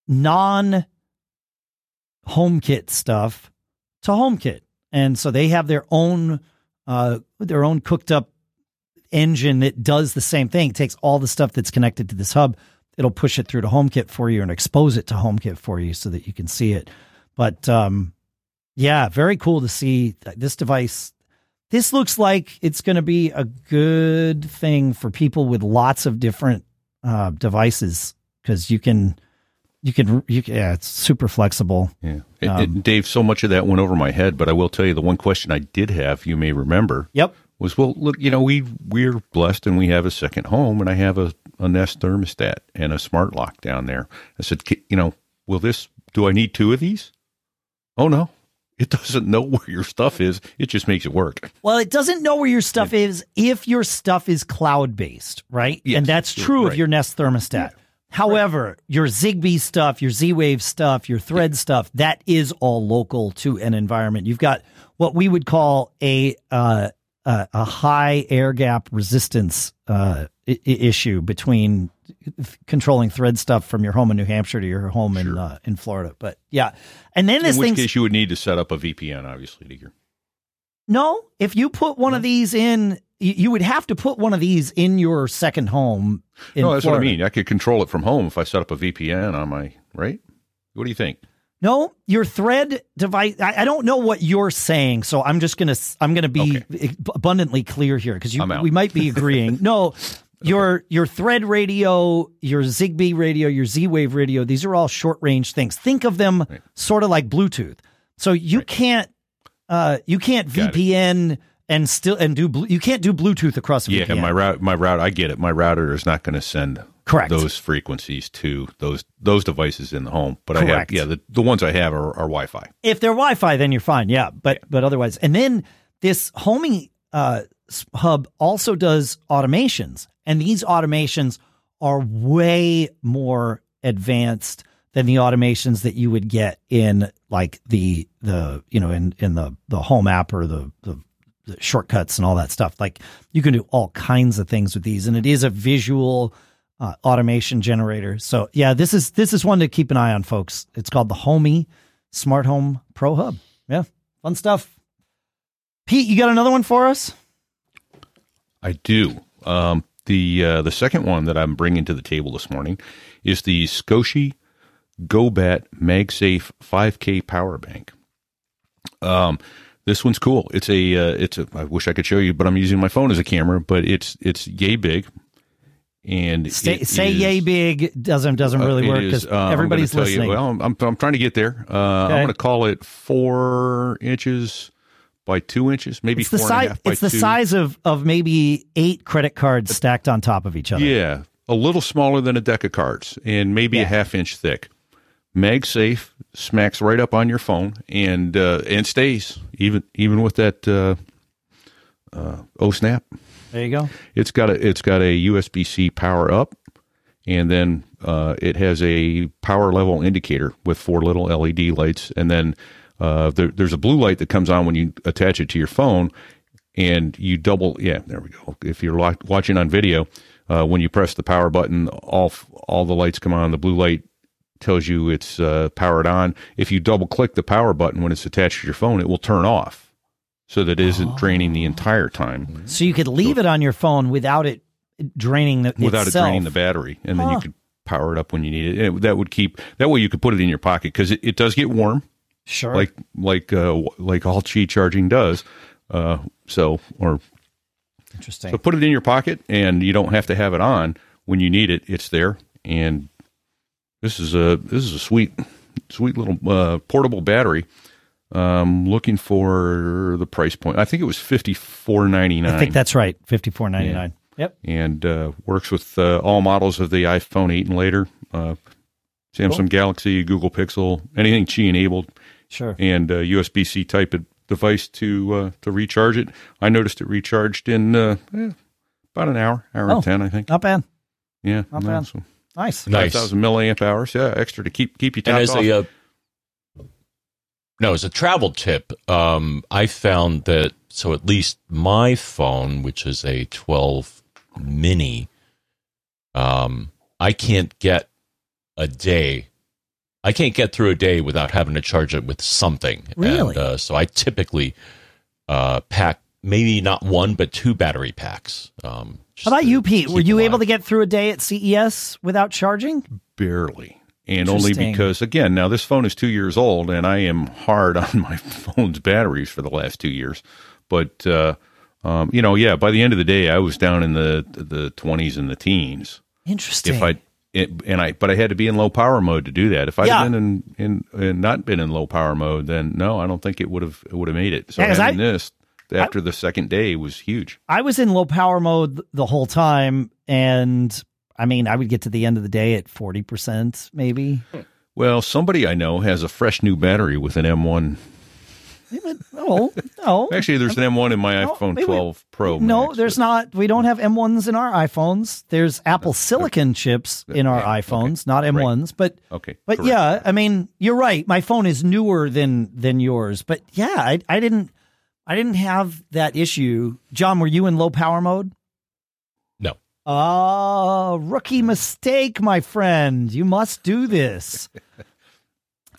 non-HomeKit stuff to HomeKit, and so they have their own cooked up engine that does the same thing. It takes all the stuff that's connected to this hub. It'll push it through to HomeKit for you and expose it to HomeKit for you so that you can see it. But yeah, very cool to see this device. This looks like it's going to be a good thing for people with lots of different devices because you can. Yeah, it's super flexible. Yeah, Dave. So much of that went over my head, but I will tell you the one question I did have. You may remember. Yep. Was, well, look, you know, we're blessed and we have a second home, and I have a Nest thermostat and a smart lock down there. I said, you know, do I need 2 of these? Oh, no. It doesn't know where your stuff is. It just makes it work. Well, it doesn't know where your stuff is if your stuff is cloud-based, right? Yes, and that's true of your Nest thermostat. Yeah. However, your Zigbee stuff, your Z-Wave stuff, your Thread stuff, that is all local to an environment. You've got what we would call a high air gap resistance issue between controlling Thread stuff from your home in New Hampshire to your home in Florida. But yeah, and then this thing. In which case, you would need to set up a VPN, obviously, to hear. No, if you put one of these in, you would have to put one of these in your second home. No, that's Florida. What I mean. I could control it from home if I set up a VPN on my right. What do you think? No, your Thread device. I don't know what you're saying, so I'm just gonna be abundantly clear here because we might be agreeing. No, your Thread radio, your Zigbee radio, your Z-Wave radio. These are all short range things. Think of them sort of like Bluetooth. So you can't VPN and still you can't do Bluetooth across a VPN. Yeah, my route. I get it. My router is not going to send. Correct. Those frequencies to those devices in the home. But I have, the ones I have are Wi-Fi. If they're Wi-Fi, then you're fine. Yeah, but otherwise. And then this Homey hub also does automations. And these automations are way more advanced than the automations that you would get in like the home app or the shortcuts and all that stuff. Like you can do all kinds of things with these. And it is a visual automation generator. So yeah, this is one to keep an eye on, folks. It's called the Homey Smart Home Pro Hub. Yeah, fun stuff. Pete, you got another one for us? I do. The second one that I'm bringing to the table this morning is the Skosche GoBat MagSafe 5K power bank. This one's cool. It's a I wish I could show you, but I'm using my phone as a camera. But it's yay big. And yay big doesn't really work because everybody's listening. You, well, I'm trying to get there. Okay. I'm going to call it 4 inches by 2 inches, maybe 4.5 by 2. It's the size of maybe 8 credit cards stacked on top of each other. Yeah, a little smaller than a deck of cards, and maybe a half inch thick. MagSafe smacks right up on your phone and stays even with that OSnap. There you go. It's got a USB-C power up, and then it has a power level indicator with 4 little LED lights, and then there's a blue light that comes on when you attach it to your phone, and you double. Yeah, there we go. If you're watching on video, when you press the power button, all the lights come on. The blue light tells you it's powered on. If you double click the power button when it's attached to your phone, it will turn off, so that it isn't draining the entire time. So you could leave it on your phone without it draining itself. It draining the battery, and then you could power it up when you need it. That would keep that way. You could put it in your pocket because it does get warm. Sure, like all Qi charging does. Interesting. So put it in your pocket, and you don't have to have it on when you need it. It's there, and this is a sweet little portable battery. Looking for the price point. I think it was $54.99. I think that's right, $54.99. Yeah. Yep. And works with all models of the iPhone 8 and later, Samsung Galaxy, Google Pixel, anything Qi enabled. Sure. And USB-C type of device to recharge it. I noticed it recharged in about an hour and 10, I think. Not bad. Yeah. Not bad. So nice. 5,000 milliamp hours. Yeah, extra to keep you topped off. As a travel tip, I found that, so at least my phone, which is a 12 mini, I can't get through a day without having to charge it with something. Really? And, so I typically pack maybe not one, but 2 battery packs. How about you, Pete? Were you able to get through a day at CES without charging? Barely. And only because, again, now this phone is 2 years old, and I am hard on my phone's batteries for the last 2 years. But, by the end of the day, I was down in the 20s and the teens. Interesting. But I had to be in low power mode to do that. If I had been in not been in low power mode, then no, I don't think it would have made it. So having this after the second day was huge. I was in low power mode the whole time, and I mean, I would get to the end of the day at 40%, maybe. Well, somebody I know has a fresh new battery with an M1. No. Actually, there's an M1 in my iPhone 12 Pro. No, Max, there's not. We don't have M1s in our iPhones. There's Apple Silicon chips in our iPhones, not M1s. Right. But correct. Yeah, I mean, you're right. My phone is newer than yours. But yeah, I didn't have that issue. John, were you in low power mode? Oh, rookie mistake, my friend. You must do this.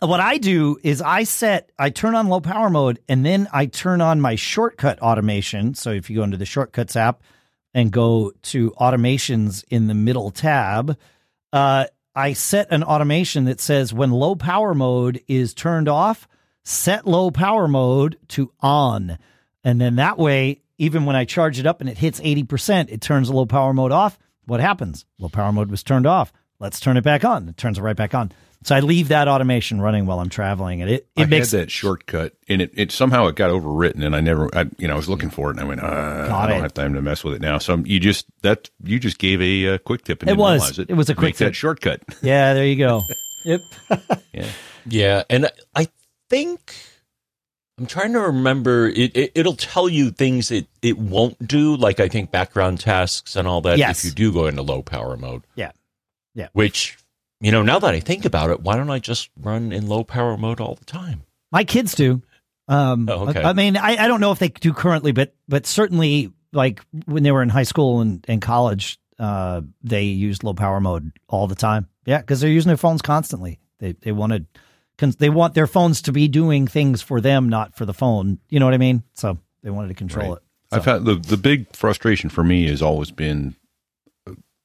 What I do is I turn on low power mode, and then I turn on my shortcut automation. So if you go into the Shortcuts app and go to Automations in the middle tab, I set an automation that says when low power mode is turned off, set low power mode to on. And then that way, even when I charge it up and it hits 80%, it turns low power mode off. What happens? Low power mode was turned off. Let's turn it back on. It turns it right back on. So I leave that automation running while I'm traveling, and it makes that shortcut, and it somehow it got overwritten, and I was looking for it, and I went, I don't have time to mess with it now. So you just gave a quick tip, and it was a quick tip. That shortcut. Yeah, there you go. Yep. yeah, and I think, I'm trying to remember, it'll tell you things it won't do, like I think background tasks and all that, if you do go into low power mode. Yeah. Yeah. Which, now that I think about it, why don't I just run in low power mode all the time? My kids do. Okay. I mean, I don't know if they do currently, but certainly like when they were in high school and college, they used low power mode all the time. Yeah, because they're using their phones constantly. They want their phones to be doing things for them, not for the phone. You know what I mean? So they wanted to control it. So. I've had the big frustration for me has always been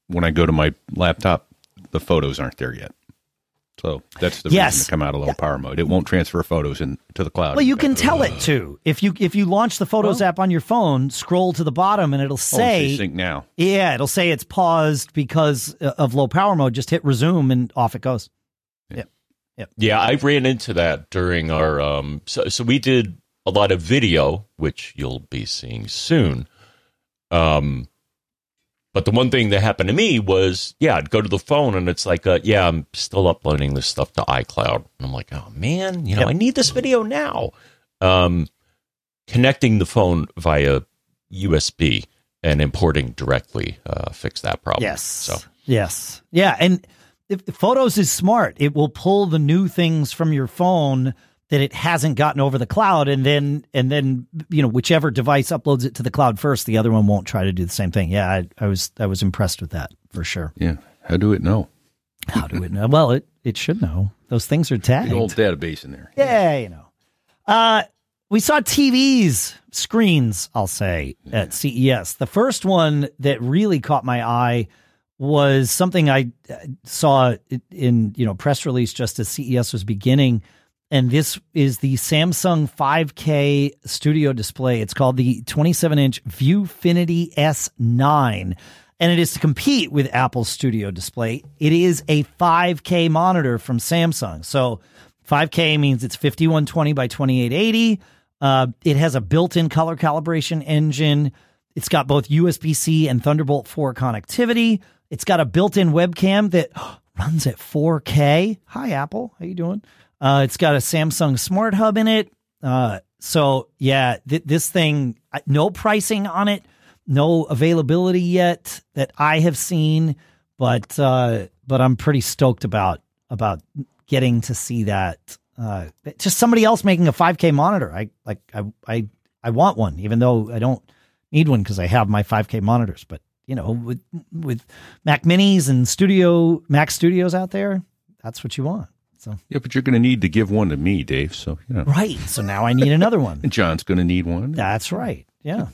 when I go to my laptop, the photos aren't there yet. So that's the reason to come out of low power mode. It won't transfer photos to the cloud. Well, you can tell it to. If you launch the Photos app on your phone, scroll to the bottom and it'll say sync now. Yeah, it'll say it's paused because of low power mode. Just hit resume and off it goes. Yep. Yeah, I ran into that during our so we did a lot of video, which you'll be seeing soon. But the one thing that happened to me was, I'd go to the phone and it's like, I'm still uploading this stuff to iCloud. And I'm like, oh, man, I need this video now. Connecting the phone via USB and importing directly fixed that problem. Yes. Yeah. And if Photos is smart. It will pull the new things from your phone that it hasn't gotten over the cloud, and then whichever device uploads it to the cloud first, the other one won't try to do the same thing. Yeah, I was impressed with that for sure. Yeah, how do it know? How do it know? Well, it should know. Those things are tagged. The old database in there. Yeah, we saw TVs, screens, I'll say, at CES. The first one that really caught my eye was something I saw in press release just as CES was beginning. And this is the Samsung 5K Studio display. It's called the 27-inch Viewfinity S9, and it is to compete with Apple's Studio display. It is a 5K monitor from Samsung. So 5K means it's 5120 by 2880. It has a built-in color calibration engine. It's got both USB-C and Thunderbolt 4 connectivity. It's got a built-in webcam that runs at 4K. Hi, Apple. How you doing? It's got a Samsung Smart Hub in it. This thing, no pricing on it, no availability yet that I have seen, but I'm pretty stoked about getting to see that. Just somebody else making a 5K monitor. I want one, even though I don't need one because I have my 5K monitors. But with Mac Minis and Mac Studios out there, that's what you want. So. Yeah, but you're going to need to give one to me, Dave. So right. So now I need another one. And John's going to need one. That's right. Yeah.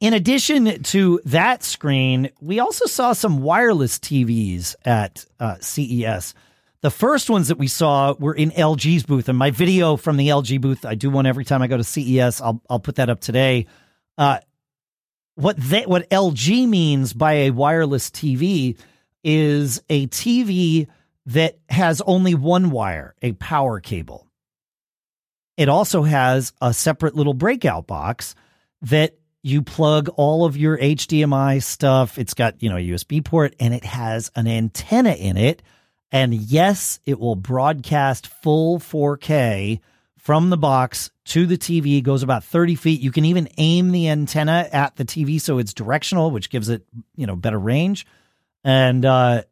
In addition to that screen, we also saw some wireless TVs at CES. The first ones that we saw were in LG's booth, and my video from the LG booth. I do one every time I go to CES. I'll put that up today. What LG means by a wireless TV is a TV that has only one wire, a power cable. It also has a separate little breakout box that you plug all of your HDMI stuff. It's got, a USB port, and it has an antenna in it. And yes, it will broadcast full 4K from the box to the TV. It goes about 30 feet. You can even aim the antenna at the TV so it's directional, which gives it, better range. And,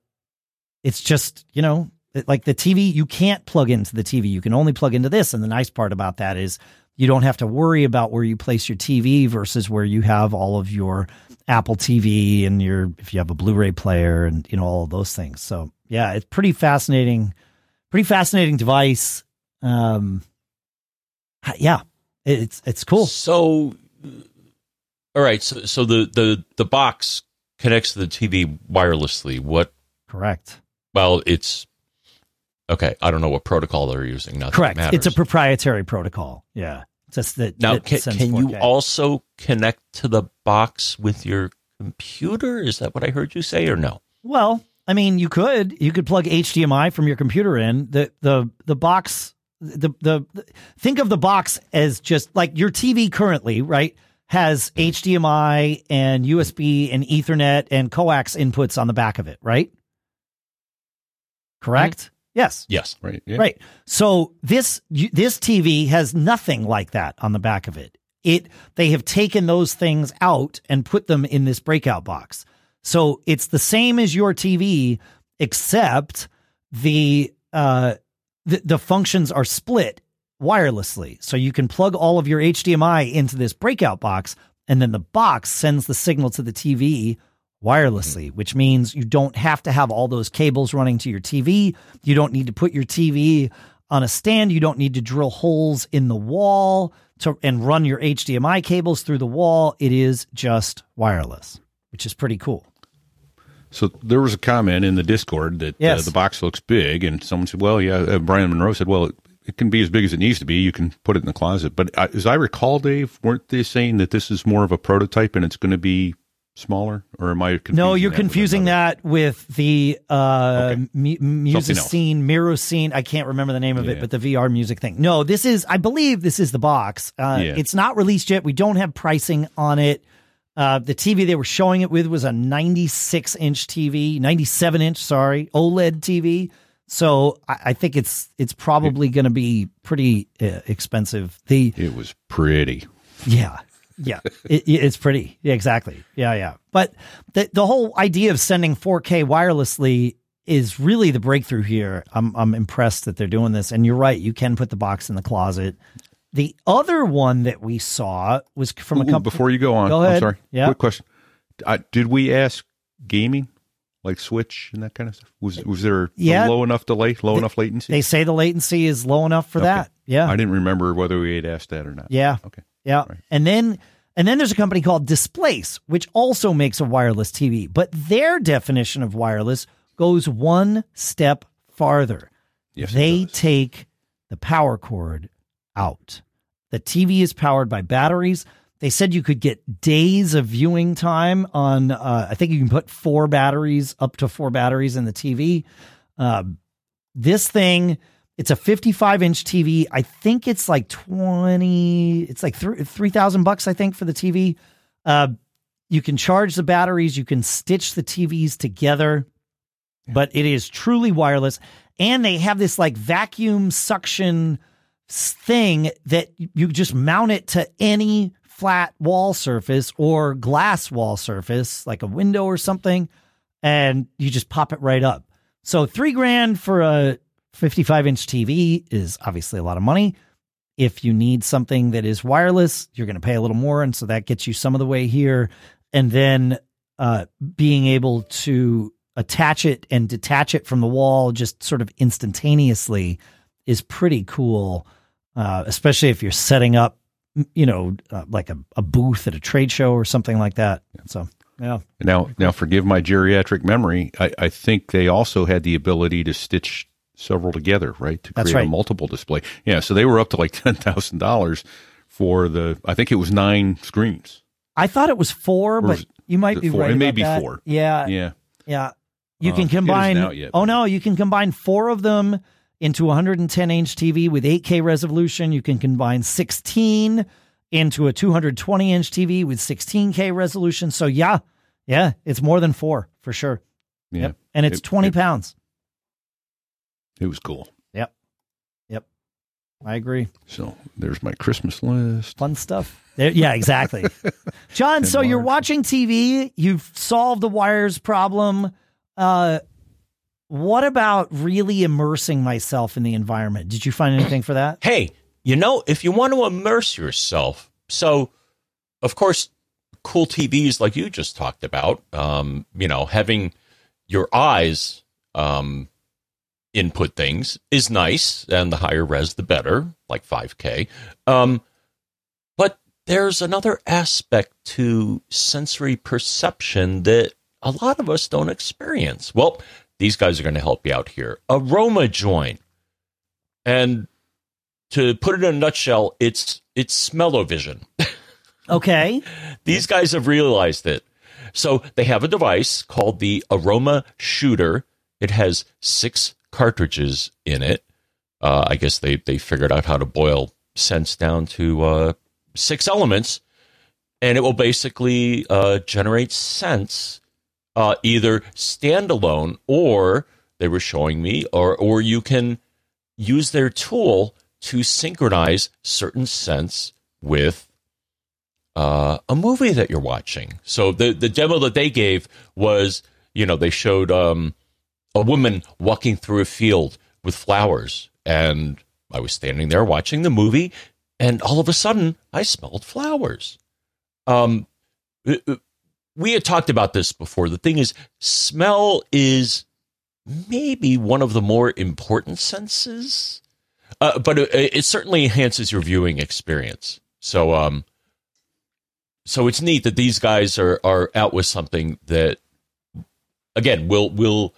it's just, like the TV, you can't plug into the TV. You can only plug into this. And the nice part about that is you don't have to worry about where you place your TV versus where you have all of your Apple TV and if you have a Blu-ray player and, all of those things. So, yeah, it's pretty fascinating device. It's cool. So, all right. So the box connects to the TV wirelessly. What? Correct. Well, it's okay. I don't know what protocol they're using. Not correct. It's a proprietary protocol. Yeah. Just that. Now, can you also connect to the box with your computer? Is that what I heard you say, or no? Well, I mean, you could plug HDMI from your computer in the box. Think of the box as just like your TV currently, right? Has HDMI and USB and Ethernet and coax inputs on the back of it, right? Correct? Yes. Yes. Right. Yeah. Right. So this TV has nothing like that on the back of it. They have taken those things out and put them in this breakout box. So it's the same as your TV, except the functions are split wirelessly. So you can plug all of your HDMI into this breakout box, and then the box sends the signal to the TV wirelessly, which means you don't have to have all those cables running to your TV. You don't need to put your TV on a stand. You don't need to drill holes in the wall and run your HDMI cables through the wall. It is just wireless, which is pretty cool. So there was a comment in the Discord that the box looks big, and someone said, well, yeah, Brian Monroe said, well, it can be as big as it needs to be. You can put it in the closet. But as I recall, Dave, weren't they saying that this is more of a prototype and it's going to be smaller? Or am I confusing? No, you're confusing that with the Mirror Scene. I can't remember the name of it, but the VR music thing. No, this is, I believe this is the box. It's not released yet. We don't have pricing on it. The TV they were showing it with was a 96-inch TV, 97-inch, sorry, OLED TV. So I think it's probably going to be pretty expensive. It was pretty. Yeah. Yeah, it's pretty. Yeah, exactly. Yeah, yeah. But the whole idea of sending 4K wirelessly is really the breakthrough here. I'm impressed that they're doing this. And you're right. You can put the box in the closet. The other one that we saw was from a company. Before you go on, I'm sorry. Yeah. Quick question. Did we ask gaming? Like Switch and that kind of stuff? Was there a low enough delay, enough latency? They say the latency is low enough for that. Yeah. I didn't remember whether we had asked that or not. Yeah. Okay. Yeah. Right. And then there's a company called Displace, which also makes a wireless TV, but their definition of wireless goes one step farther. Yes, they take the power cord out. The TV is powered by batteries. They said you could get days of viewing time on, I think you can put up to four batteries in the TV. This thing, it's a 55-inch TV. I think it's like $3,000 bucks, I think, for the TV. You can charge the batteries. You can stitch the TVs together, but it is truly wireless. And they have this like vacuum suction thing that you just mount it to any flat wall surface or glass wall surface, like a window or something, and you just pop it right up. So $3,000 for a 55-inch TV is obviously a lot of money. If you need something that is wireless, you're going to pay a little more, and so that gets you some of the way here. And then being able to attach it and detach it from the wall just sort of instantaneously is pretty cool, especially if you're setting up like a booth at a trade show or something like that. Yeah. So, yeah. Now forgive my geriatric memory. I think they also had the ability to stitch several together, right? To create a multiple display. Yeah. So they were up to like $10,000 for I think it was 9 screens. I thought it was 4, but you might be right. It may be that. 4. Yeah. Yeah. Yeah. You can combine. You can combine 4 of them into a 110-inch TV with 8K resolution. You can combine 16 into a 220-inch TV with 16K resolution. So yeah, it's more than 4 for sure. Yeah, yep. And it's 20 pounds. It was cool. Yep, I agree. So there's my Christmas list. Fun stuff. Yeah, exactly. John, so you're watching TV. You've solved the wires problem. What about really immersing myself in the environment? Did you find anything for that? Hey, if you want to immerse yourself, so of course, cool TVs like you just talked about, having your eyes input things is nice, and the higher res, the better, like 5K. But there's another aspect to sensory perception that a lot of us don't experience. Well, these guys are going to help you out here. Aroma Joint. And to put it in a nutshell, it's smell-o-vision. Okay. These guys have realized it. So they have a device called the Aroma Shooter. It has 6 cartridges in it. I guess they figured out how to boil scents down to 6 elements. And it will basically generate scents. Either standalone, or they were showing me, or you can use their tool to synchronize certain scents with a movie that you're watching. So the demo that they gave was, they showed a woman walking through a field with flowers, and I was standing there watching the movie, and all of a sudden I smelled flowers. We had talked about this before. The thing is, smell is maybe one of the more important senses, but it certainly enhances your viewing experience. So so it's neat that these guys are out with something that again, will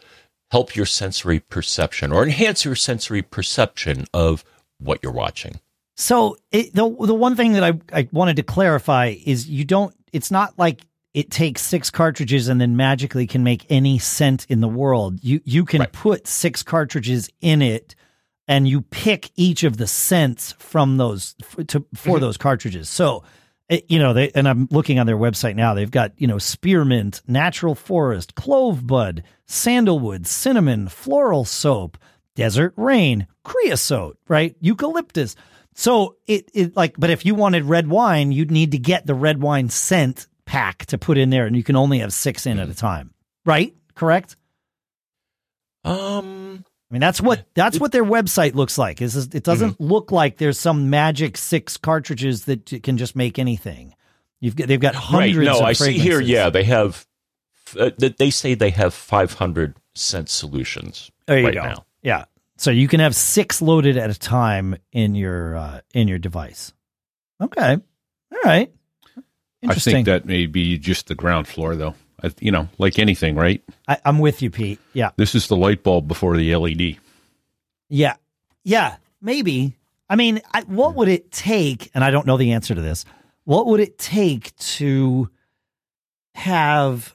help your sensory perception or enhance your sensory perception of what you're watching. So the one thing that I wanted to clarify is it's not like it takes 6 cartridges and then magically can make any scent in the world. You can put 6 cartridges in it and you pick each of the scents from those for those cartridges. So, and I'm looking on their website now, they've got, spearmint, natural forest, clove bud, sandalwood, cinnamon, floral soap, desert rain, creosote, right? Eucalyptus. So but if you wanted red wine, you'd need to get the red wine scent pack to put in there, and you can only have 6 in at a time, right? Correct. I mean, that's what their website looks like. It doesn't look like there's some magic 6 cartridges that can just make anything. They've got hundreds. Right. No, of I fragrances. See here. Yeah, they have. They say they have 500 scent solutions now. Yeah, so you can have 6 loaded at a time in your device. Okay, all right. I think that may be just the ground floor, though. Like anything, right? I'm with you, Pete. Yeah. This is the light bulb before the LED. Yeah. Yeah, maybe. I mean, what would it take, and I don't know the answer to this, what would it take to have,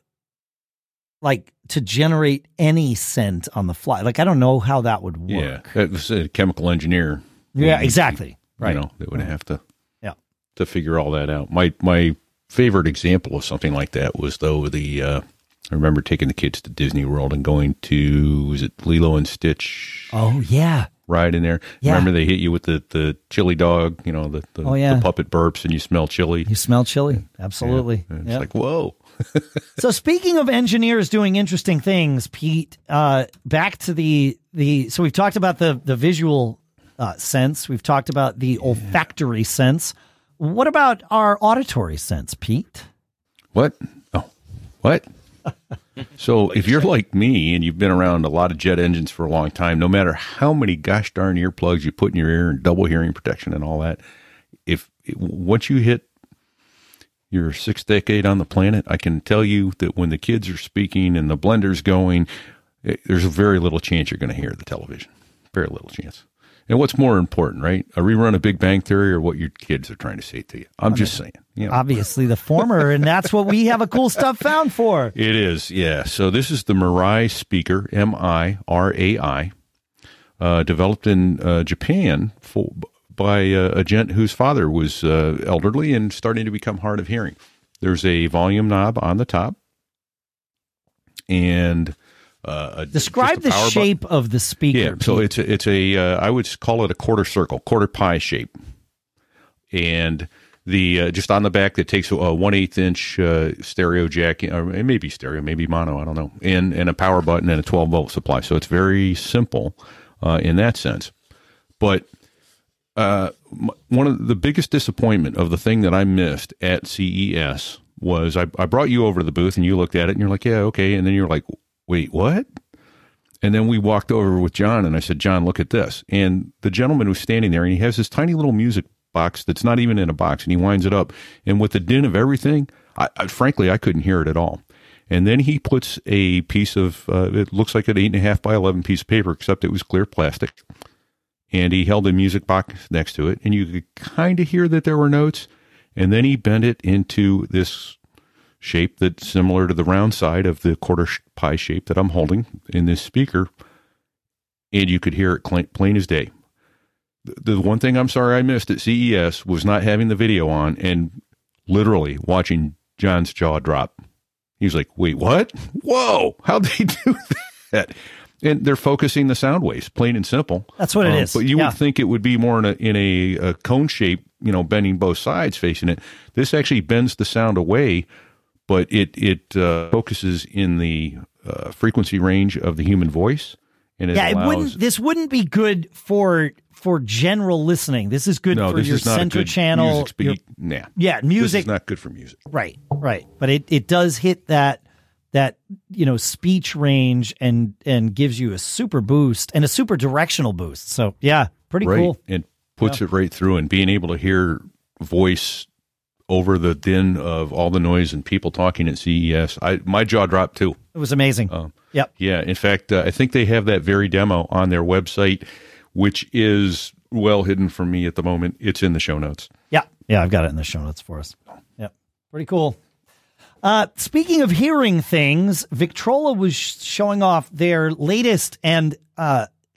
to generate any scent on the fly? I don't know how that would work. Yeah, it was a chemical engineer. Yeah, exactly. Right. They would have to figure all that out. My favorite example of something like that was I remember taking the kids to Disney World and going to, was it Lilo and Stitch? Oh yeah. Ride in there. Yeah. Remember they hit you with the chili dog, the puppet burps and you smell chili. You smell chili. Absolutely. Yeah. It's like, whoa. So speaking of engineers doing interesting things, Pete, back to so we've talked about the visual sense. We've talked about the olfactory sense. What about our auditory sense, Pete? What? Oh, what? So if you're like me and you've been around a lot of jet engines for a long time, no matter how many gosh darn earplugs you put in your ear and double hearing protection and all that, once you hit your 6th decade on the planet, I can tell you that when the kids are speaking and the blender's going, there's very little chance you're going to hear the television. Very little chance. And what's more important, right? A rerun of Big Bang Theory or what your kids are trying to say to you? I'm just saying. Obviously the former, and that's what we have a Cool Stuff Found for. It is, yeah. So this is the Mirai speaker, M-I-R-A-I, developed in Japan by a gent whose father was elderly and starting to become hard of hearing. There's a volume knob on the top, and... describe the shape of the speaker. Yeah, so it's a I would call it a quarter pie shape, and the just on the back that takes a 1/8 inch stereo jack, or it may be stereo, maybe mono, I don't know, and a power button and a 12-volt supply. So it's very simple in that sense. But one of the biggest disappointment of the thing that I missed at CES was I brought you over to the booth and you looked at it and you're like, yeah, okay, and then you're like, wait, what? And then we walked over with John and I said, John, look at this. And the gentleman was standing there and he has this tiny little music box that's not even in a box, and he winds it up. And with the din of everything, frankly, I couldn't hear it at all. And then he puts a piece of, it looks like an 8.5 by 11 piece of paper, except it was clear plastic. And he held a music box next to it and you could kind of hear that there were notes. And then he bent it into this shape that's similar to the round side of the quarter pie shape that I'm holding in this speaker, and you could hear it plain as day. The one thing I'm sorry I missed at CES was not having the video on and literally watching John's jaw drop. He was like, wait, what? Whoa, how'd they do that? And they're focusing the sound waves, plain and simple. That's what it is. But you would think it would be more in a cone shape, bending both sides facing it. This actually bends the sound away, but it focuses in the frequency range of the human voice, and this wouldn't be good for general listening. This is good for your center channel. Music. This is not good for music. Right. But it does hit that speech range and gives you a super boost and a super directional boost. So pretty cool. It puts it right through, and being able to hear voice over the din of all the noise and people talking at CES. My jaw dropped, too. It was amazing. Yep. Yeah. In fact, I think they have that very demo on their website, which is well hidden from me at the moment. It's in the show notes. Yeah. Yeah, I've got it in the show notes for us. Yep. Pretty cool. Speaking of hearing things, Victrola was showing off their latest and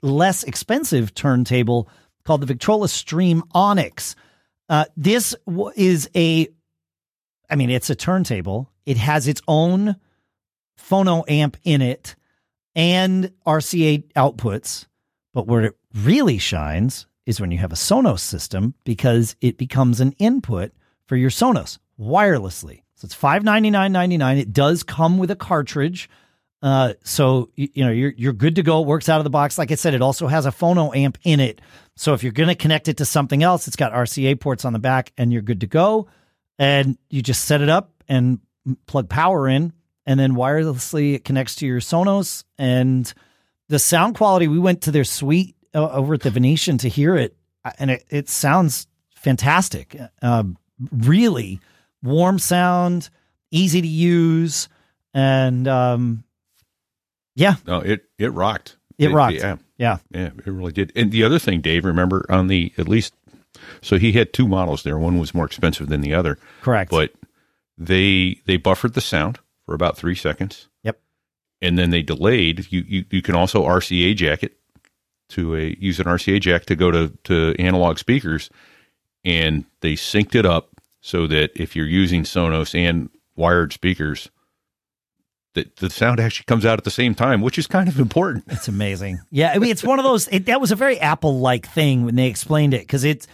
less expensive turntable called the Victrola Stream Onyx. This is it's a turntable. It has its own phono amp in it and RCA outputs. But where it really shines is when you have a Sonos system, because it becomes an input for your Sonos wirelessly. So it's $599.99. It does come with a cartridge. So, you're good to go. It works out of the box. Like I said, it also has a phono amp in it. So if you're going to connect it to something else, it's got RCA ports on the back and you're good to go. And you just set it up and plug power in, and then wirelessly it connects to your Sonos. And the sound quality, we went to their suite over at the Venetian to hear it, and it sounds fantastic. Really warm sound, easy to use, and no, it rocked. It rocked. Yeah, it really did. And the other thing, Dave, remember so he had two models there. One was more expensive than the other. Correct. But they buffered the sound for about 3 seconds. Yep. And then they delayed. You can also RCA jack it to use an RCA jack to go to analog speakers, and they synced it up so that if you're using Sonos and wired speakers, that the sound actually comes out at the same time, which is kind of important. It's amazing. Yeah, I mean, it's one of those. That was a very Apple-like thing when they explained it, because it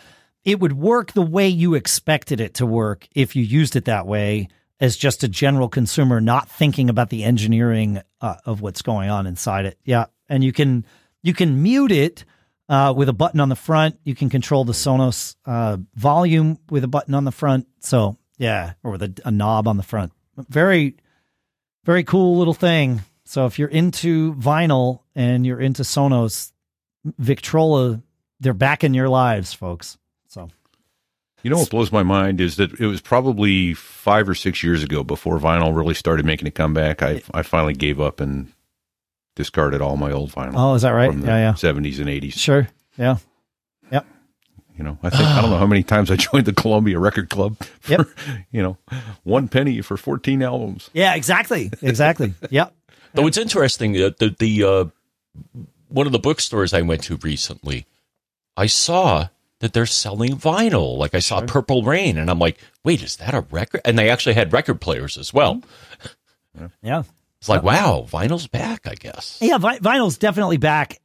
would work the way you expected it to work if you used it that way as just a general consumer, not thinking about the engineering of what's going on inside it. Yeah, and you can mute it with a button on the front. You can control the Sonos volume with a button on the front. So yeah, or with a knob on the front. Very, very cool little thing. So if you're into vinyl and you're into Sonos, Victrola, they're back in your lives, folks. So what blows my mind is that it was probably 5 or 6 years ago before vinyl really started making a comeback. I finally gave up and discarded all my old vinyl. Oh, is that right? From the 70s and 80s. Sure. Yeah. Yep. I don't know how many times I joined the Columbia Record Club for, $0.01 for 14 albums. Yeah, exactly. Yep. Though it's interesting, one of the bookstores I went to recently, I saw that they're selling vinyl. Like I saw Purple Rain, and I'm like, wait, is that a record? And they actually had record players as well. Yeah. It's like, wow, vinyl's back, I guess. Yeah, vinyl's definitely back.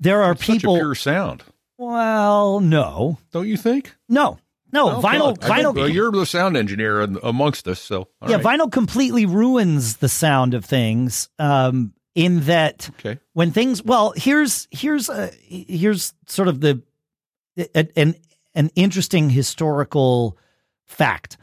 There are people. Such a pure sound. Well, no. Don't you think? No. Vinyl. Well, you're the sound engineer amongst us, so. Vinyl completely ruins the sound of things. In that, when things. Well, here's sort of an interesting historical fact.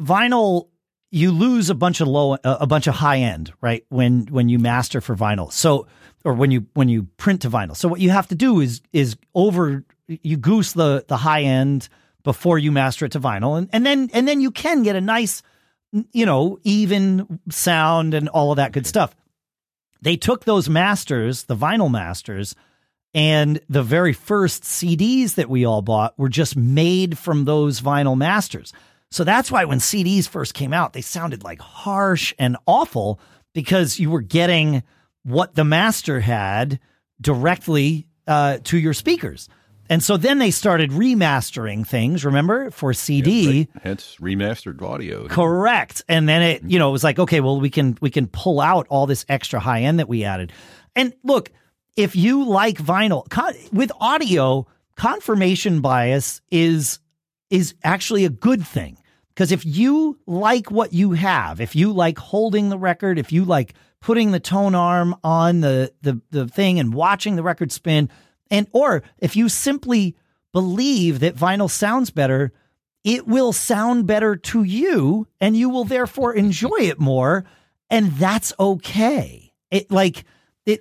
Vinyl. You lose a bunch of high end, right? When you master for vinyl, so or when you print to vinyl. So what you have to do is you goose the high end before you master it to vinyl, and then you can get a nice, even sound and all of that good stuff. They took those masters, the vinyl masters, and the very first CDs that we all bought were just made from those vinyl masters. So that's why when CDs first came out, they sounded like harsh and awful, because you were getting what the master had directly to your speakers. And so then they started remastering things, remember, for CD. Yeah, hence remastered audio. Correct. And then it, it was like, okay, well, we can pull out all this extra high end that we added. And look, if you like vinyl, with audio, confirmation bias is actually a good thing. Because if you like what you have, if you like holding the record, if you like putting the tone arm on the thing and watching the record spin, or if you simply believe that vinyl sounds better, it will sound better to you, and you will therefore enjoy it more, and that's okay.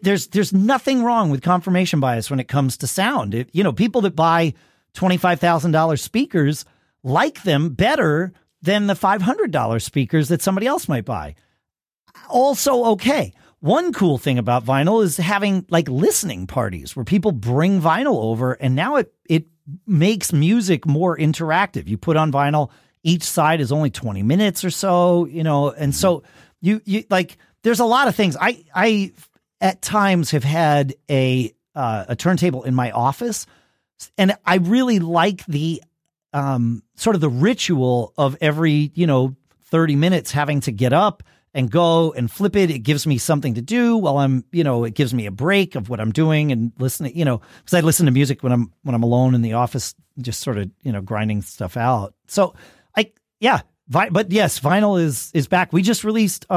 There's nothing wrong with confirmation bias when it comes to sound. People that buy $25,000 speakers like them better than the $500 speakers that somebody else might buy. Also, okay. One cool thing about vinyl is having like listening parties where people bring vinyl over, and now it makes music more interactive. You put on vinyl, each side is only 20 minutes or so, you know, and so you like, there's a lot of things. I at times have had a turntable in my office, and I really like the sort of the ritual of every, 30 minutes having to get up and go and flip it. It gives me something to do while I'm, it gives me a break of what I'm doing and listening, because I listen to music when I'm alone in the office, just sort of, grinding stuff out. So but yes, vinyl is back. We just released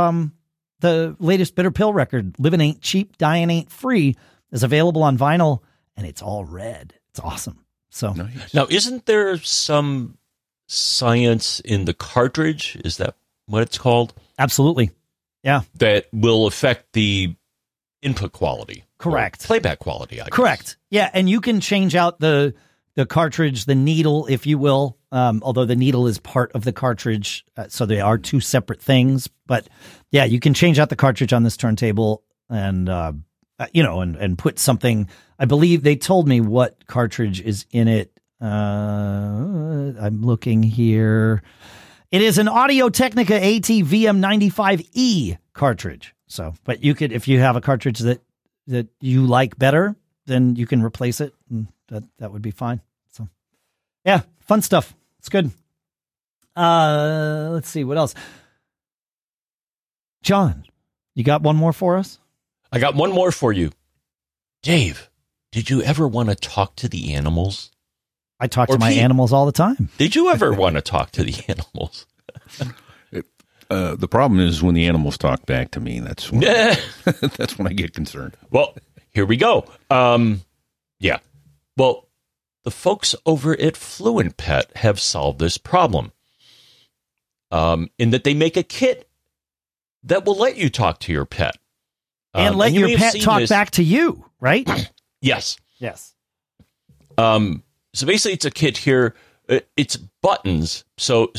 the latest Bitter Pill record, Living Ain't Cheap, Dying Ain't Free, is available on vinyl, and it's all red. It's awesome. So nice. Now, isn't there some science in the cartridge? Is that what it's called? Absolutely. Yeah. That will affect the input quality. Correct. Playback quality, I guess. Correct. Yeah. And you can change out the cartridge, the needle, if you will. Although the needle is part of the cartridge. So they are two separate things. But yeah, you can change out the cartridge on this turntable and, and put something. I believe they told me what cartridge is in it. I'm looking here. It is an Audio-Technica AT-VM95E cartridge. So, but you could, if you have a cartridge that you like better, then you can replace it, and that would be fine. So, yeah, fun stuff. It's good. Let's see what else. John, you got one more for us? I got one more for you, Dave. Did you ever want to talk to the animals? I talk to my animals all the time. Did you ever want to talk to the animals? The problem is when the animals talk back to me. That's when that's when I get concerned. Well, here we go. Yeah. Well, the folks over at Fluent Pet have solved this problem, in that they make a kit that will let you talk to your pet and let your pet talk back to you. Right? Yes. Yes. So basically, it's a kit here. It's buttons. So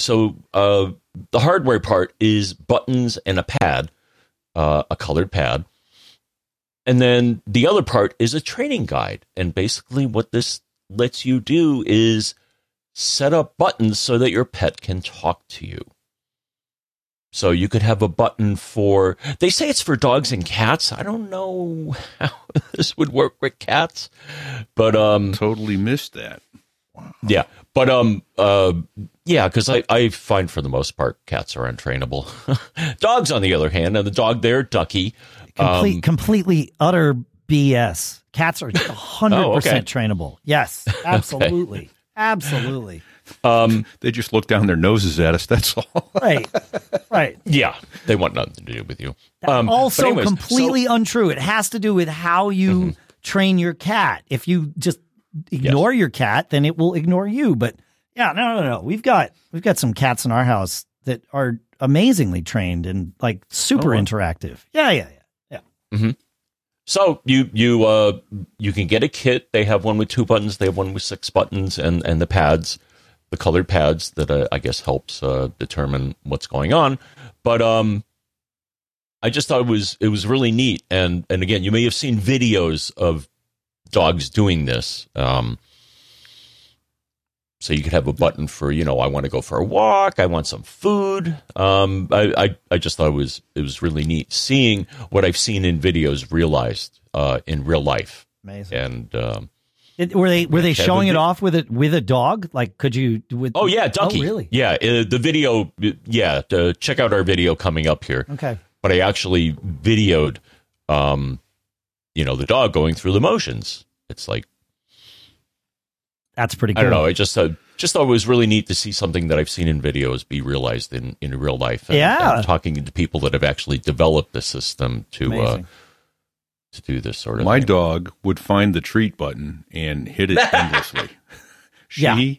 the hardware part is buttons and a pad, a colored pad. And then the other part is a training guide. And basically what this lets you do is set up buttons so that your pet can talk to you. So you could have a button for, they say it's for dogs and cats. I don't know how this would work with cats, but totally missed that. Wow. Yeah, but yeah, because I find for the most part cats are untrainable. Dogs, on the other hand, and the dog there, Ducky, completely utter BS. Cats are 100% trainable. Yes, absolutely, okay. Absolutely. They just look down their noses at us. That's all. Right. Right. Yeah. They want nothing to do with you. Also anyways, completely untrue. It has to do with how you train your cat. If you just ignore your cat, then it will ignore you. But yeah, no. We've got some cats in our house that are amazingly trained and like super interactive. Yeah. Mm-hmm. So you can get a kit. They have one with 2 buttons. They have one with 6 buttons and the pads. The colored pads that I guess helps determine what's going on. But I just thought it was really neat. And again, you may have seen videos of dogs doing this. So you could have a button for, I want to go for a walk. I want some food. I just thought it was really neat seeing what I've seen in videos realized in real life. Amazing. And were they showing it off with a dog? Like, could you? Ducky. Oh, really? Yeah, the video. Yeah, check out our video coming up here. Okay. But I actually videoed, the dog going through the motions. It's like that's pretty cool. I don't know. I just thought it was really neat to see something that I've seen in videos be realized in real life. And, and talking to people that have actually developed the system to do this sort of thing. My dog would find the treat button and hit it endlessly. I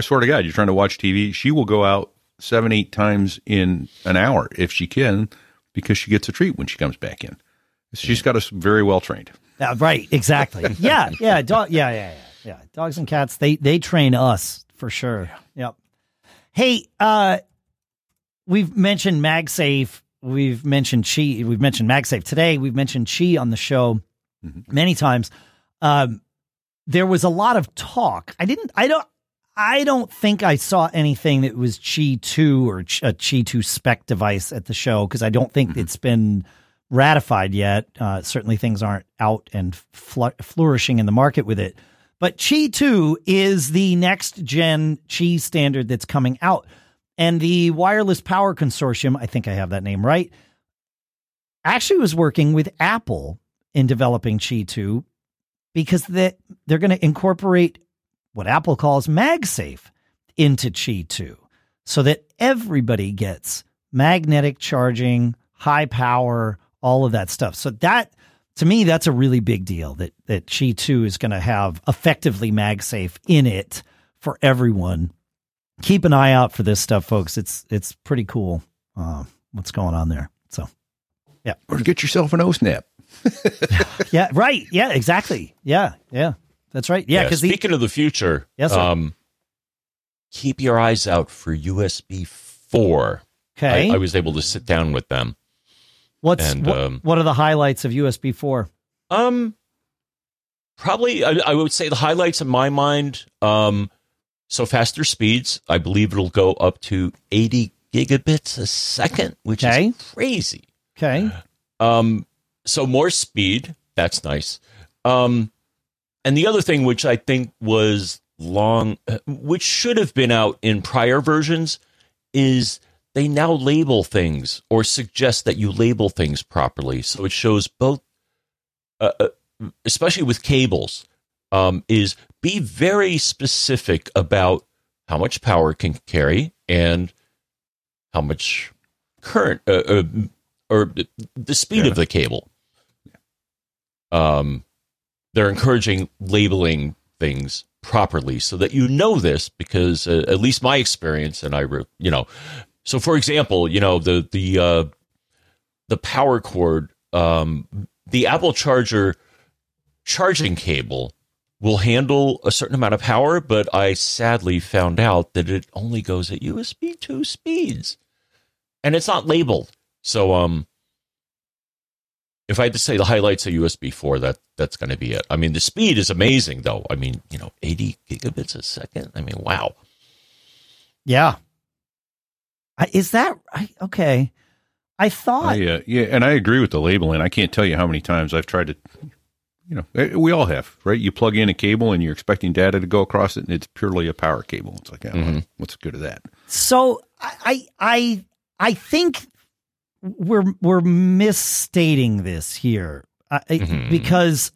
swear to God, you're trying to watch TV, she will go out 7-8 times in an hour if she can, because she gets a treat when she comes back in. She's got us very well trained. Right, exactly. Yeah, dog. Yeah. Yeah. Dogs and cats, they train us for sure. Yeah. Yep. Hey, we've mentioned MagSafe. We've mentioned Qi. We've mentioned MagSafe today. We've mentioned Qi on the show many times. There was a lot of talk. I don't think I saw anything that was Qi 2 or a Qi 2 spec device at the show, because I don't think it's been ratified yet. Certainly things aren't out and flourishing in the market with it. But Qi 2 is the next gen Qi standard that's coming out. And the Wireless Power Consortium, I think I have that name right, actually was working with Apple in developing Qi 2, because they're going to incorporate what Apple calls MagSafe into Qi 2 so that everybody gets magnetic charging, high power, all of that stuff. So that, to me, that's a really big deal, that Qi 2 is going to have effectively MagSafe in it for everyone. Keep an eye out for this stuff, folks. It's pretty cool what's going on there. So, yeah. Or get yourself an OSnap. Yeah, right. Yeah, exactly. Yeah, yeah. That's right. Yeah, because speaking of the future, yes, keep your eyes out for USB 4. Okay. I was able to sit down with them. What are the highlights of USB 4? Probably, I would say the highlights in my mind, so faster speeds. I believe it'll go up to 80 gigabits a second, which is crazy. Okay. So more speed. That's nice. And the other thing, which I think was which should have been out in prior versions, is they now label things or suggest that you label things properly. So it shows both, especially with cables, is be very specific about how much power it can carry and how much current or the speed of the cable. They're encouraging labeling things properly so that you know this, because at least my experience, and so for example, the power cord, the Apple Charger charging cable will handle a certain amount of power, but I sadly found out that it only goes at USB 2 speeds, and it's not labeled. So, if I had to say the highlights of USB 4, that's going to be it. I mean, the speed is amazing, though. I mean, 80 gigabits a second. I mean, wow. Yeah. Okay. I thought. Yeah, and I agree with the labeling. I can't tell you how many times I've tried to, we all have, right? You plug in a cable and you're expecting data to go across it, and it's purely a power cable. It's like, what's the good of that? So I think we're misstating this here because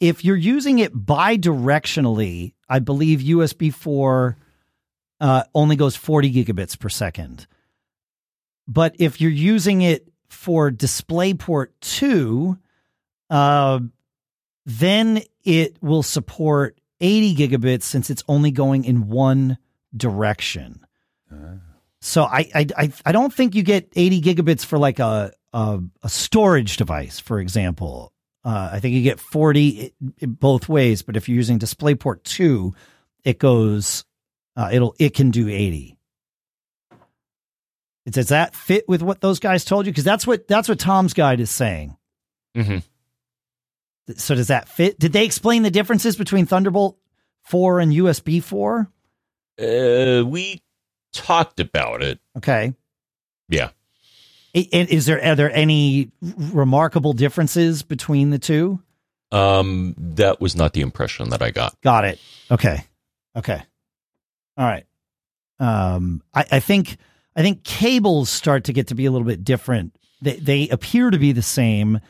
if you're using it bidirectionally, I believe USB 4 only goes 40 gigabits per second. But if you're using it for DisplayPort 2, then it will support 80 gigabits, since it's only going in one direction. So I don't think you get 80 gigabits for like a storage device, for example. I think you get 40 both ways, but if you're using DisplayPort 2, it goes, it can do 80. Does that fit with what those guys told you? Because that's what Tom's guide is saying. So does that fit? Did they explain the differences between Thunderbolt 4 and USB 4? We talked about it. Okay. Yeah. Are there any remarkable differences between the two? That was not the impression that I got. Got it. Okay. All right. I think cables start to get to be a little bit different. They appear to be the same,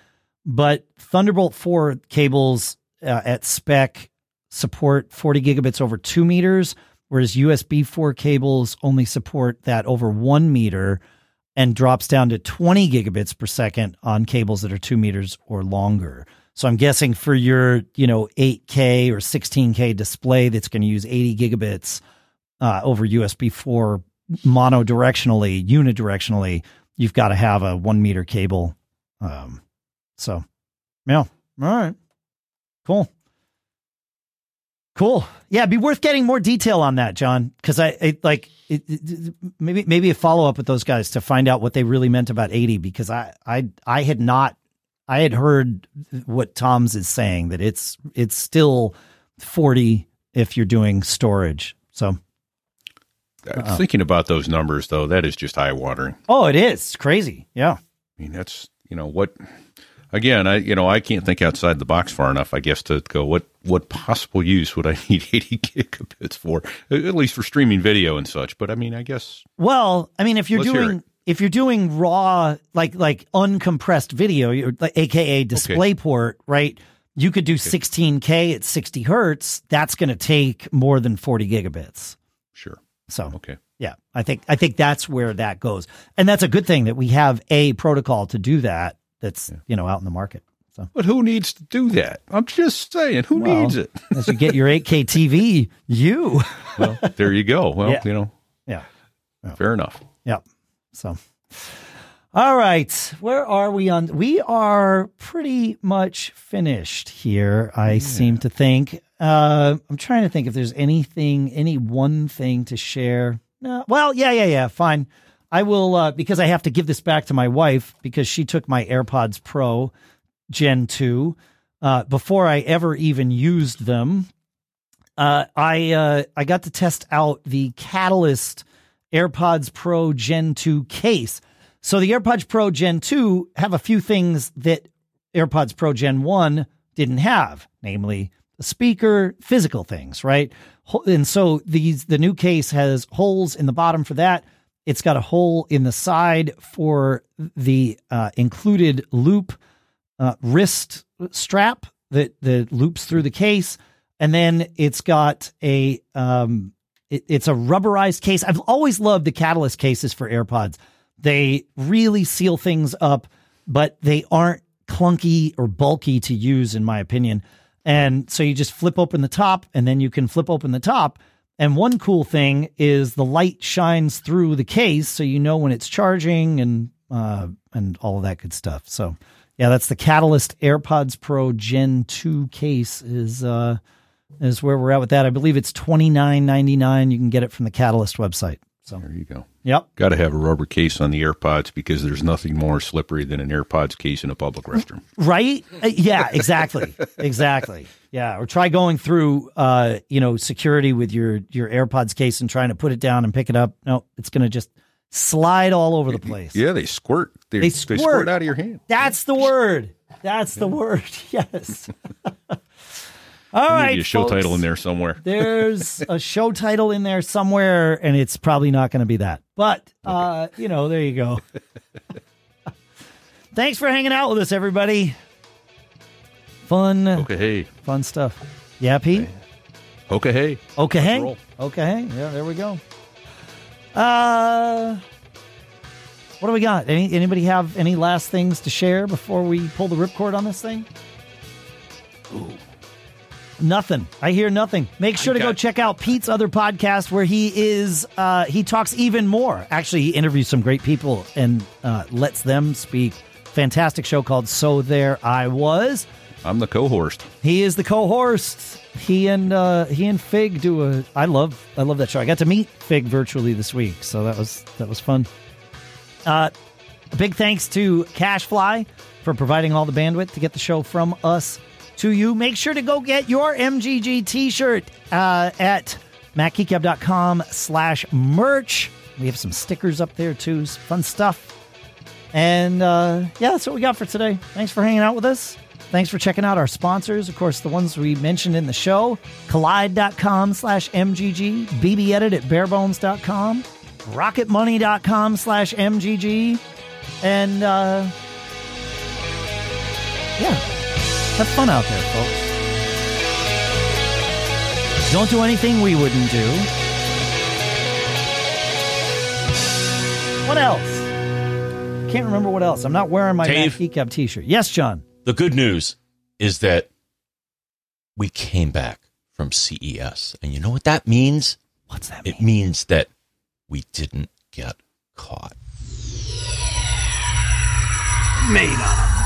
but Thunderbolt 4 cables at spec support 40 gigabits over 2 meters, whereas USB 4 cables only support that over 1 meter and drops down to 20 gigabits per second on cables that are 2 meters or longer. So I'm guessing for your, 8K or 16K display that's going to use 80 gigabits over USB 4 monodirectionally, unidirectionally, you've got to have a 1 meter cable. So, yeah. All right. Cool. Cool. Yeah, it'd be worth getting more detail on that, John, because maybe a follow up with those guys to find out what they really meant about 80, because I had heard what Tom's is saying, that it's still 40 if you're doing storage. So thinking about those numbers, though, that is just eye watering. Oh, it is. It's crazy. Yeah. I mean, that's, you know, what, again, I can't think outside the box far enough, I guess, to go, what possible use would I need 80 gigabits for, at least for streaming video and such. But I mean, I guess. Well, I mean, if you're doing raw, like uncompressed video, like AKA DisplayPort, okay, right? You could do 16K at 60 Hertz. That's going to take more than 40 gigabits. Sure. So, okay. Yeah, I think that's where that goes. And that's a good thing that we have a protocol to do that that's, out in the market. So. But who needs to do that? I'm just saying, who needs it? As you get your 8K TV, you. Well, there you go. Well, yeah. Yeah. Yeah. Fair enough. Yeah. So, all right. Where are we on? We are pretty much finished here, I seem to think. I'm trying to think if there's any one thing to share. No. Well, yeah. Fine. I will, because I have to give this back to my wife because she took my AirPods Pro Gen 2, before I ever even used them. I got to test out the Catalyst AirPods Pro Gen 2 case. So the AirPods Pro Gen 2 have a few things that AirPods Pro Gen 1 didn't have, namely speaker, physical things, right? And so the new case has holes in the bottom for that. It's got a hole in the side for the included loop wrist strap that loops through the case, and then it's got a it's a rubberized case. I've always loved the Catalyst cases for AirPods. They really seal things up, but they aren't clunky or bulky to use, in my opinion. And so you just flip open the top, and then you can flip open the top. And one cool thing is the light shines through the case, so you know when it's charging and all of that good stuff. So, yeah, that's the Catalyst AirPods Pro Gen 2 case is where we're at with that. I believe it's $29.99. You can get it from the Catalyst website. So there you go. Yep. Got to have a rubber case on the AirPods because there's nothing more slippery than an AirPods case in a public restroom. Right? Yeah, exactly. Exactly. Yeah. Or try going through, security with your AirPods case and trying to put it down and pick it up. No, it's going to just slide all over the place. Yeah, they squirt. They squirt out of your hand. That's the word. That's the word. Yes. All right, there's a show title in there somewhere. There's a show title in there somewhere, and it's probably not going to be that. But, okay. There you go. Thanks for hanging out with us, everybody. Fun. Okay, hey. Fun stuff. Yeah, Pete? Okay, hey. Okay, hey. Okay, hey. Yeah, there we go. What do we got? Anybody have any last things to share before we pull the ripcord on this thing? Ooh. Nothing. I hear nothing. Make sure to go check out Pete's other podcast where he talks even more. Actually, he interviews some great people and lets them speak. Fantastic show called So There I Was. I'm the co-host. He is the co-host. He and Fig do a... I love that show. I got to meet Fig virtually this week, so that was fun. A big thanks to CashFly for providing all the bandwidth to get the show from us to you. Make sure to go get your MGG t-shirt at macgeekgab.com/merch. We have some stickers up there too. Fun stuff. And that's what we got for today. Thanks for hanging out with us. Thanks for checking out our sponsors. Of course, the ones we mentioned in the show, collide.com/MGG, BBEdit at barebones.com, rocketmoney.com/MGG. And have fun out there, folks. Don't do anything we wouldn't do. What else? Can't remember what else. I'm not wearing my Mac Geek Gab t-shirt. Yes, John? The good news is that we came back from CES. And you know what that means? What's that mean? It means that we didn't get caught. Made up.